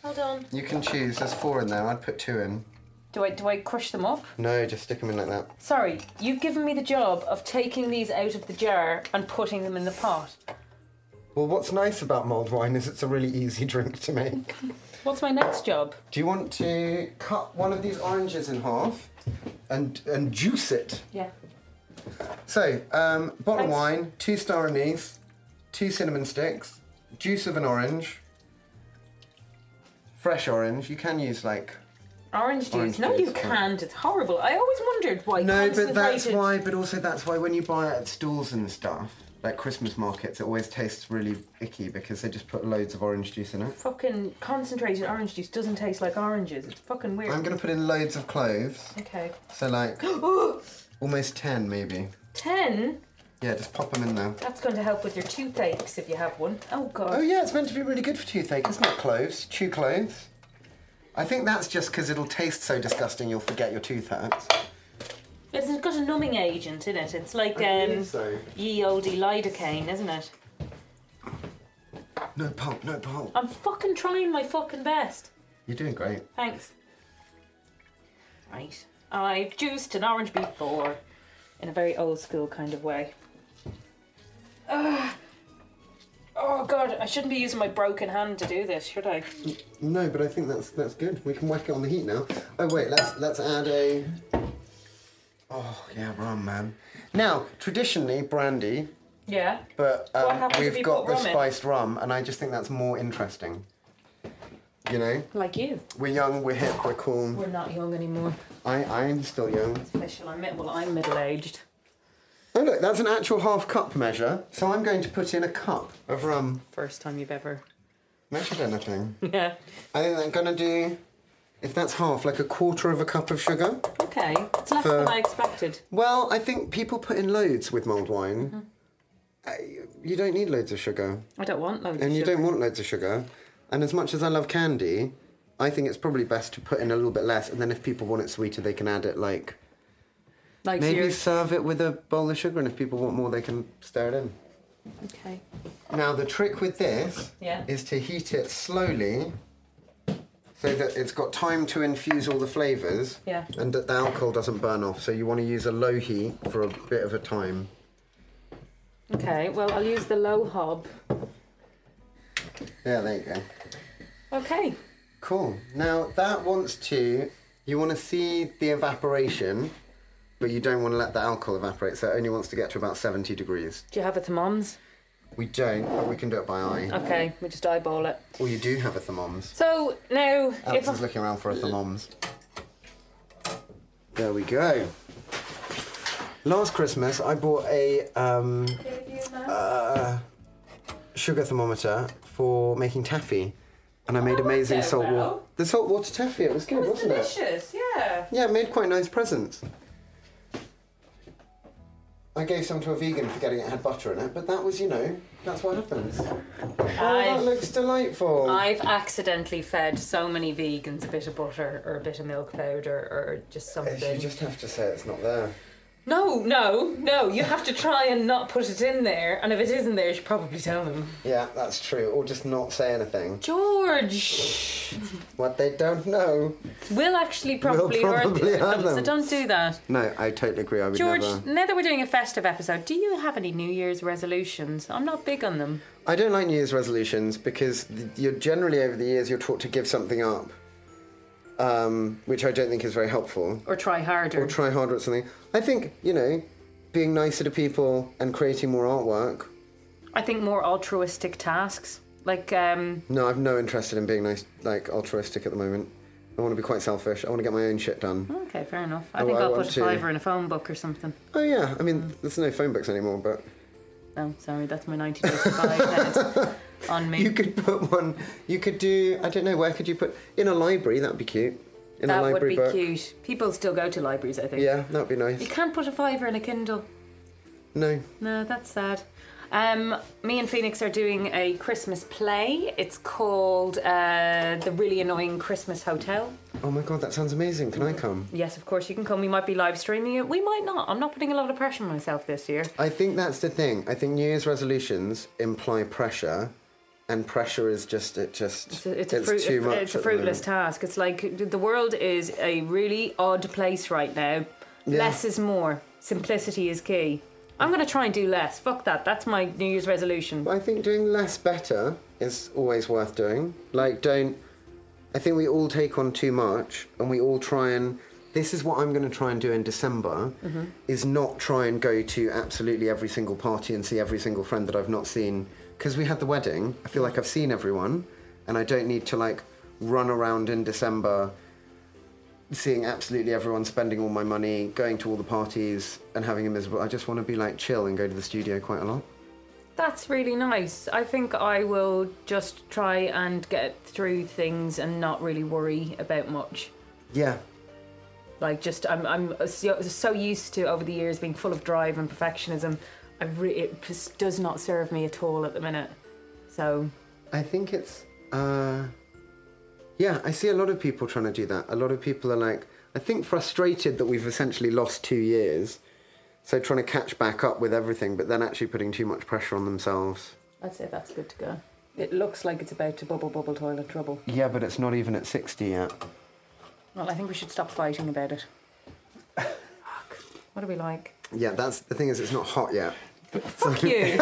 Hold on. You can choose. There's 4 in there. I'd put 2 in. Do I crush them up? No, just stick them in like that. Sorry, you've given me the job of taking these out of the jar and putting them in the pot. Well, what's nice about mulled wine is it's a really easy drink to make. What's my next job? Do you want to cut one of these oranges in half and juice it? Yeah. So, bottle wine, 2 star anise, 2 cinnamon sticks, juice of an orange, fresh orange. You can use like... Orange juice. No, you can't. It's horrible. I always wondered why. No, but that's why. But also that's why when you buy it at stalls and stuff, like Christmas markets, it always tastes really icky because they just put loads of orange juice in it. Fucking concentrated orange juice doesn't taste like oranges. It's fucking weird. I'm gonna put in loads of cloves. Okay. So like almost 10 maybe. 10? Yeah, just pop them in there. That's going to help with your toothaches if you have one. Oh god. Oh yeah, it's meant to be really good for toothache, isn't it? Cloves. Chew cloves. I think that's just because it'll taste so disgusting you'll forget your tooth hurts. It's got a numbing agent in it. It's like ye olde lidocaine, isn't it? No pulp, no pulp. I'm fucking trying my fucking best. You're doing great. Thanks. Right. I've juiced an orange before in a very old school kind of way. Oh god, I shouldn't be using my broken hand to do this, should I? No, but I think that's good. We can whack it on the heat now. Oh wait, let's add a... Oh yeah, rum, man. Now, traditionally brandy. Yeah. But we've got the spiced rum, and I just think that's more interesting. You know? Like you. We're young, we're hip, we're cool. We're not young anymore. I'm still young. It's official. I'm middle-aged. Oh look, that's an actual half cup measure, so I'm going to put in a cup of rum. First time you've ever... measured anything. Yeah. I think I'm going to do, if that's half, like a quarter of a cup of sugar. Okay, it's less than I expected. Well, I think people put in loads with mulled wine. Mm-hmm. You don't need loads of sugar. I don't want loads of sugar. And you don't want loads of sugar. And as much as I love candy, I think it's probably best to put in a little bit less, and then if people want it sweeter, they can add it like... maybe serve it with a bowl of sugar, and if people want more, they can stir it in. Okay. Now, the trick with this is to heat it slowly so that it's got time to infuse all the flavours and that the alcohol doesn't burn off. So you want to use a low heat for a bit of a time. Okay, well, I'll use the low hob. Yeah, there you go. Okay. Cool. Now, that wants to... You want to see the evaporation... But you don't want to let the alcohol evaporate, so it only wants to get to about 70 degrees. Do you have a thermometer? We don't, but we can do it by eye. Okay, we just eyeball it. Well, you do have a thermometer. So, now... Alex is looking around for a thermometer. There we go. Last Christmas, I bought a sugar thermometer for making taffy. And I made amazing salt water. The salt water taffy, it was good, wasn't it? It was delicious, yeah. Yeah, it made quite nice presents. I gave some to a vegan forgetting it had butter in it, but that was, you know, that's what happens. That looks delightful. I've accidentally fed so many vegans a bit of butter or a bit of milk powder or just something. You just have to say it's not there. No. You have to try and not put it in there, and if it isn't there, you should probably tell them. Yeah, that's true. Or just not say anything. George! What they don't know... We'll actually probably hurt them. So don't do that. No, I totally agree. I would George, now that we're doing a festive episode, do you have any New Year's resolutions? I'm not big on them. I don't like New Year's resolutions because you're generally, over the years, you're taught to give something up, which I don't think is very helpful. Or try harder. Or try harder at something. I think, you know, being nicer to people and creating more artwork. I think more altruistic tasks. Like, No, I've no interest in being nice, like, altruistic at the moment. I want to be quite selfish. I want to get my own shit done. Okay, fair enough. I think I'll put a £5 in a phone book or something. Oh, yeah. I mean, there's no phone books anymore, but... Oh, sorry, that's my 1985 head. on me. You could put one, you could do, I don't know, where could you put, in a library, that'd be cute. In that a library would be book. Cute. People still go to libraries, I think. Yeah, that'd be nice. You can't put a fiver in a Kindle. No. No, that's sad. Me and Phoenix are doing a Christmas play. It's called The Really Annoying Christmas Hotel. Oh my God, that sounds amazing. Can I come? Yes, of course you can come. We might be live streaming it. We might not. I'm not putting a lot of pressure on myself this year. I think that's the thing. I think New Year's resolutions imply pressure, and pressure is just, it's too much. It's a fruitless task. It's like the world is a really odd place right now. Yeah. Less is more. Simplicity is key. I'm going to try and do less. Fuck that. That's my New Year's resolution. I think doing less better is always worth doing. Like, don't... I think we all take on too much, and we all try and... This is what I'm going to try and do in December, is not try and go to absolutely every single party and see every single friend that I've not seen. Because we had the wedding. I feel like I've seen everyone, and I don't need to, like, run around in December... seeing absolutely everyone, spending all my money, going to all the parties and having a miserable... I just want to be, like, chill and go to the studio quite a lot. That's really nice. I think I will just try and get through things and not really worry about much. Yeah. Like, just... I'm so used to, over the years, being full of drive and perfectionism. It just does not serve me at all at the minute. So... I think it's... Yeah, I see a lot of people trying to do that. A lot of people are like, I think frustrated that we've essentially lost 2 years, so trying to catch back up with everything, but then actually putting too much pressure on themselves. I'd say that's good to go. It looks like it's about to bubble toilet trouble. Yeah, but it's not even at 60 yet. Well, I think we should stop fighting about it. Fuck. What are we like? Yeah, that's the thing, is it's not hot yet. Fuck you.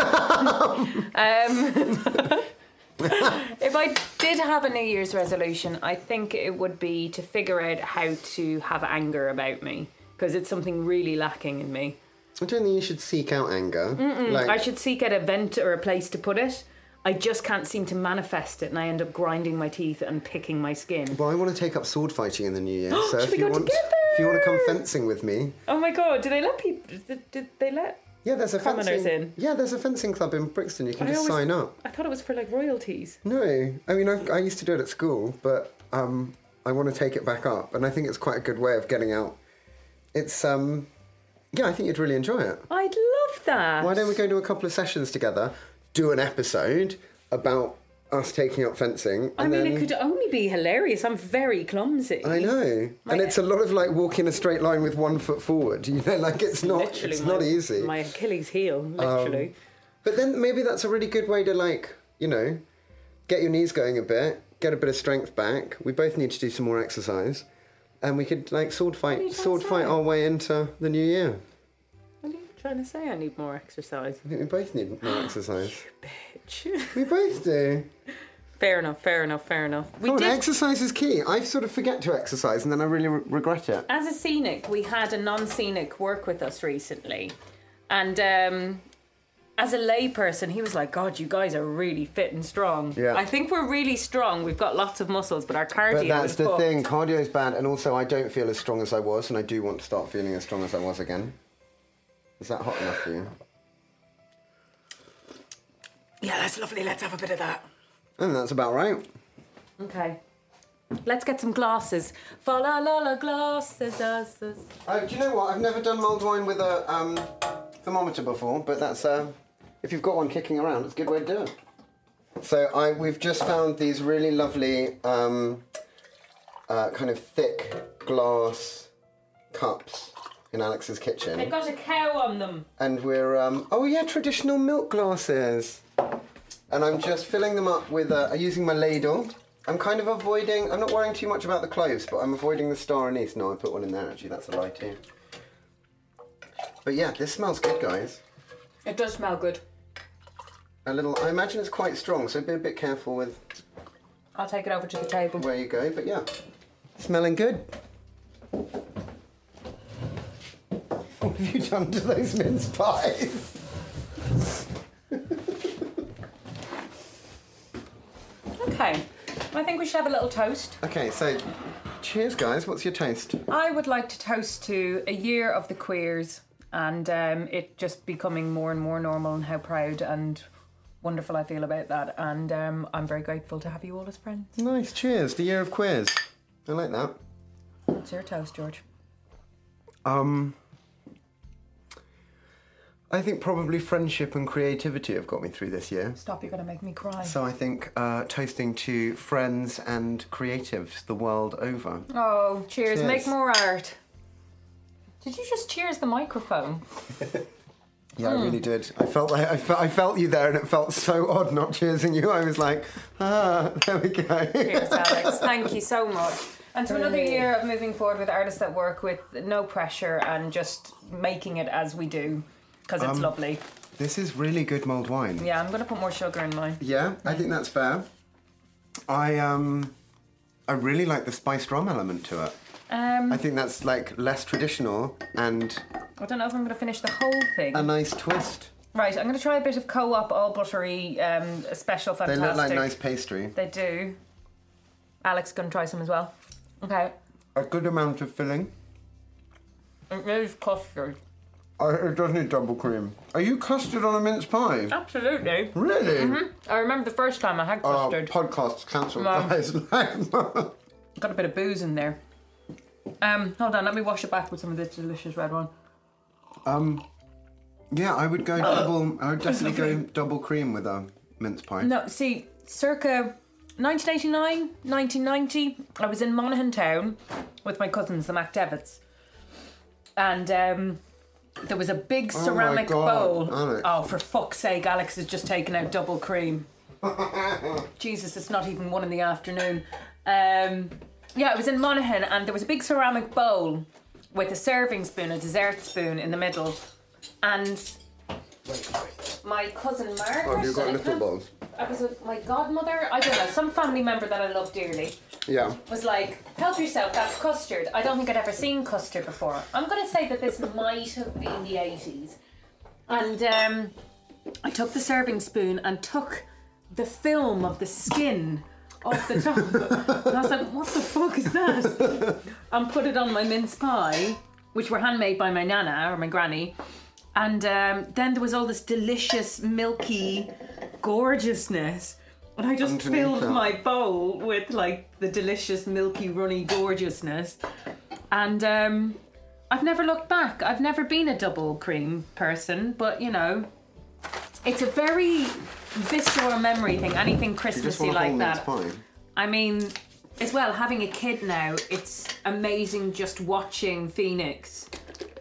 If I did have a New Year's resolution, I think it would be to figure out how to have anger about me, because it's something really lacking in me. I don't think you should seek out anger. Like... I should seek out a vent or a place to put it. I just can't seem to manifest it, and I end up grinding my teeth and picking my skin. Well, I want to take up sword fighting in the New Year. So should we go together? If you want to come fencing with me... Oh my God, do they let people... Did they let... Yeah, there's a fencing. In. Yeah, there's a fencing club in Brixton. You can sign up. I thought it was for like royalties. No, I mean I used to do it at school, but I want to take it back up, and I think it's quite a good way of getting out. It's yeah, I think you'd really enjoy it. I'd love that. Why don't we go do a couple of sessions together? Do an episode about us taking up fencing. It could only be hilarious. I'm very clumsy. I know. And it's a lot of like walking a straight line with 1 foot forward. You know, like it's not easy. My Achilles heel, literally. But then maybe that's a really good way to like, you know, get your knees going a bit, get a bit of strength back. We both need to do some more exercise. And we could like sword fight our way into the new year. What are you trying to say? I need more exercise. I think we both need more exercise. We both do. Fair enough. Exercise is key. I sort of forget to exercise and then I really regret it. As a scenic, we had a non-scenic work with us recently. And as a layperson, he was like, God, you guys are really fit and strong. Yeah. I think we're really strong. We've got lots of muscles, but our cardio is that's the thing. Cardio is bad. And also, I don't feel as strong as I was, and I do want to start feeling as strong as I was again. Is that hot enough for you? Yeah, that's lovely. Let's have a bit of that. And that's about right. Okay. Let's get some glasses. Fa la la la glasses. Do you know what? I've never done mulled wine with a thermometer before, but that's if you've got one kicking around, it's a good way to do it. So we've just found these really lovely kind of thick glass cups in Alex's kitchen. They've got a cow on them. And we're traditional milk glasses. And I'm just filling them up with, using my ladle. I'm kind of avoiding, I'm not worrying too much about the cloves, but I'm avoiding the star anise. No, I put one in there, actually, that's a lie too. But yeah, this smells good, guys. It does smell good. I imagine it's quite strong, so be a bit careful with... I'll take it over to the table. Where you go, but yeah. Smelling good. What have you done to those mince pies? Okay, I think we should have a little toast. Okay, so cheers, guys. What's your toast? I would like to toast to a year of the queers and it just becoming more and more normal and how proud and wonderful I feel about that, and I'm very grateful to have you all as friends. Nice, cheers, the year of queers. I like that. It's your toast, George. I think probably friendship and creativity have got me through this year. Stop, you're going to make me cry. So I think toasting to friends and creatives the world over. Oh, cheers. Make more art. Did you just cheers the microphone? Yeah, I really did. I felt you there, and it felt so odd not cheersing you. I was like, there we go. Cheers, Alex. Thank you so much. And to another year of moving forward with Artists That Work with no pressure and just making it as we do, because it's lovely. This is really good mulled wine. Yeah, I'm going to put more sugar in mine. Yeah, I think that's fair. I really like the spiced rum element to it. I think that's like less traditional and... I don't know if I'm going to finish the whole thing. A nice twist. Right, I'm going to try a bit of Co-op all buttery special fantastic. They look like nice pastry. They do. Alex going to try some as well. Okay. A good amount of filling. It is custard. It does need double cream. Are you custard on a mince pie? Absolutely. Really? Mm-hmm. I remember the first time I had custard. Oh, podcast's cancelled, guys. Got a bit of booze in there. Hold on, let me wash it back with some of this delicious red wine. Yeah, I would go double. I would definitely go double cream with a mince pie. No, see, circa 1989, 1990, I was in Monaghan town with my cousins, the MacDevitts, and there was a big ceramic bowl. Alex. Oh, for fuck's sake, Alex has just taken out double cream. Jesus, it's not even 1 PM. Yeah, it was in Monaghan, and there was a big ceramic bowl with a serving spoon, a dessert spoon in the middle, and my cousin Margaret... Oh, you've got little bowls. I was with my godmother, I don't know, some family member that I love dearly. Yeah. Was like, help yourself, that's custard. I don't think I'd ever seen custard before. I'm going to say that this might have been the 80s. And I took the serving spoon and took the film of the skin off the top. And I was like, what the fuck is that? And put it on my mince pie, which were handmade by my nana or my granny. And then there was all this delicious, milky gorgeousness. And I just filled my bowl with, like, the delicious, milky, runny gorgeousness. And I've never looked back. I've never been a double cream person, but, you know, it's a very visceral memory thing, anything Christmassy like that. I mean, as well, having a kid now, it's amazing just watching Phoenix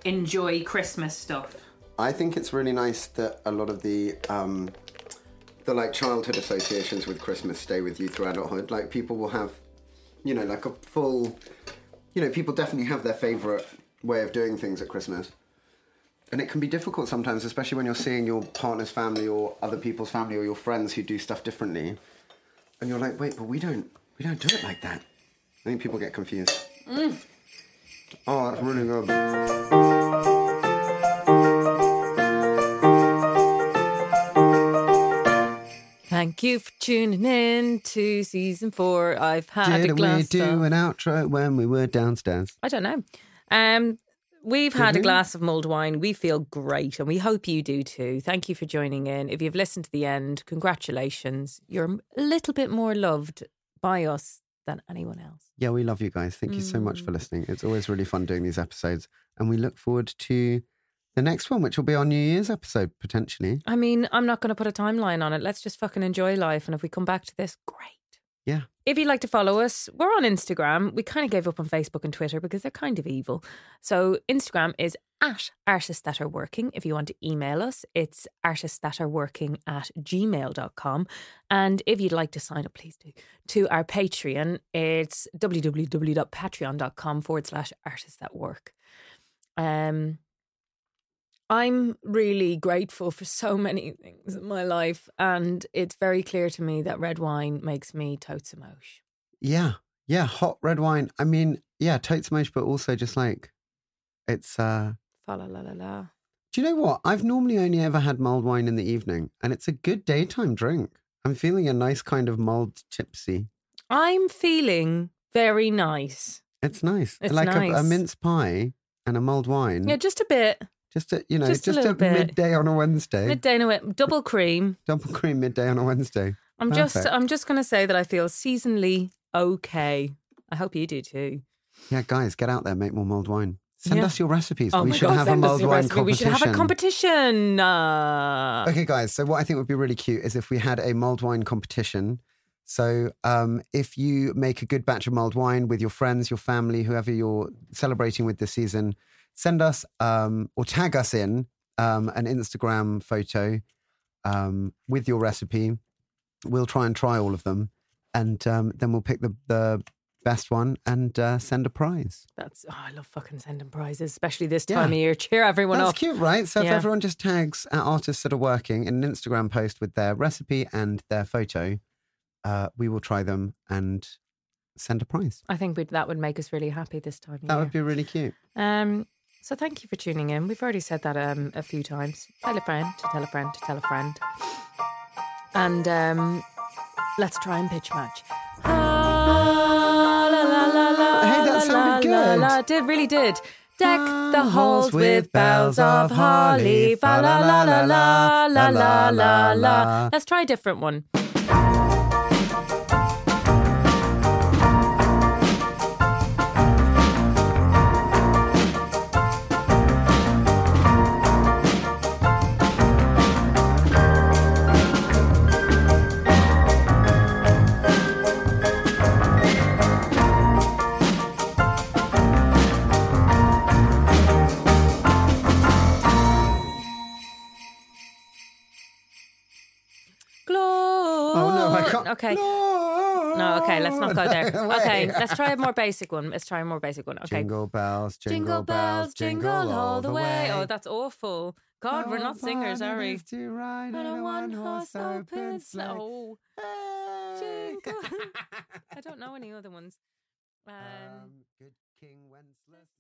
enjoy Christmas stuff. I think it's really nice that a lot of the like childhood associations with Christmas stay with you through adulthood. Like people will have, you know, like a full, you know, people definitely have their favourite way of doing things at Christmas. And it can be difficult sometimes, especially when you're seeing your partner's family or other people's family or your friends who do stuff differently. And you're like, wait, but we don't do it like that. I think people get confused. Mm. Oh, that's really good. Thank you for tuning in to season 4. I've had a glass of... Didn't we do an outro when we were downstairs? I don't know. We've had a glass of mulled wine. We feel great, and we hope you do too. Thank you for joining in. If you've listened to the end, congratulations. You're a little bit more loved by us than anyone else. Yeah, we love you guys. Thank you so much for listening. It's always really fun doing these episodes, and we look forward to... the next one, which will be our New Year's episode, potentially. I mean, I'm not going to put a timeline on it. Let's just fucking enjoy life. And if we come back to this, great. Yeah. If you'd like to follow us, we're on Instagram. We kind of gave up on Facebook and Twitter because they're kind of evil. So Instagram is @artistthatAreWorking. If you want to email us, it's artistthatAreWorking@gmail.com. And if you'd like to sign up, please do, to our Patreon. It's www.patreon.com/artistthatwork. I'm really grateful for so many things in my life, and it's very clear to me that red wine makes me totes emosh. Yeah, hot red wine. I mean, yeah, totes emosh, but also just like, it's... Fa la la la la. Do you know what? I've normally only ever had mulled wine in the evening, and it's a good daytime drink. I'm feeling a nice kind of mulled tipsy. I'm feeling very nice. It's nice. It's like nice. A mince pie and a mulled wine. Yeah, just a bit... Just a, you know, just a midday on a Wednesday. Midday on a Wednesday. Double cream. Double cream midday on a Wednesday. I'm just going to say that I feel seasonally okay. I hope you do too. Yeah, guys, get out there, make more mulled wine. Send us your recipes. Oh, we should have a mulled wine competition. We should have a competition. Okay, guys, so what I think would be really cute is if we had a mulled wine competition. So if you make a good batch of mulled wine with your friends, your family, whoever you're celebrating with this season, send us or tag us in an Instagram photo with your recipe. We'll try all of them. And then we'll pick the best one and send a prize. I love fucking sending prizes, especially this time of year. Cheer everyone up. That's cute, right? So if everyone just tags our Artists That Are Working in an Instagram post with their recipe and their photo, we will try them and send a prize. I think that would make us really happy this time of year. That would be really cute. So thank you for tuning in. We've already said that a few times. Tell a friend to tell a friend to tell a friend. And let's try and pitch match. Hey, that sounded good. It really did. Deck the halls with bells of holly. Fa la la la la la la la la. Let's try a different one. Okay. No, okay, let's not go there. Okay, let's try a more basic one. Okay. Jingle bells, jingle bells, jingle all the way. Oh, that's awful. God, we're not singers, are we? On a one-horse open sleigh. Jingle. I don't know any other ones. Good King Wenceslas.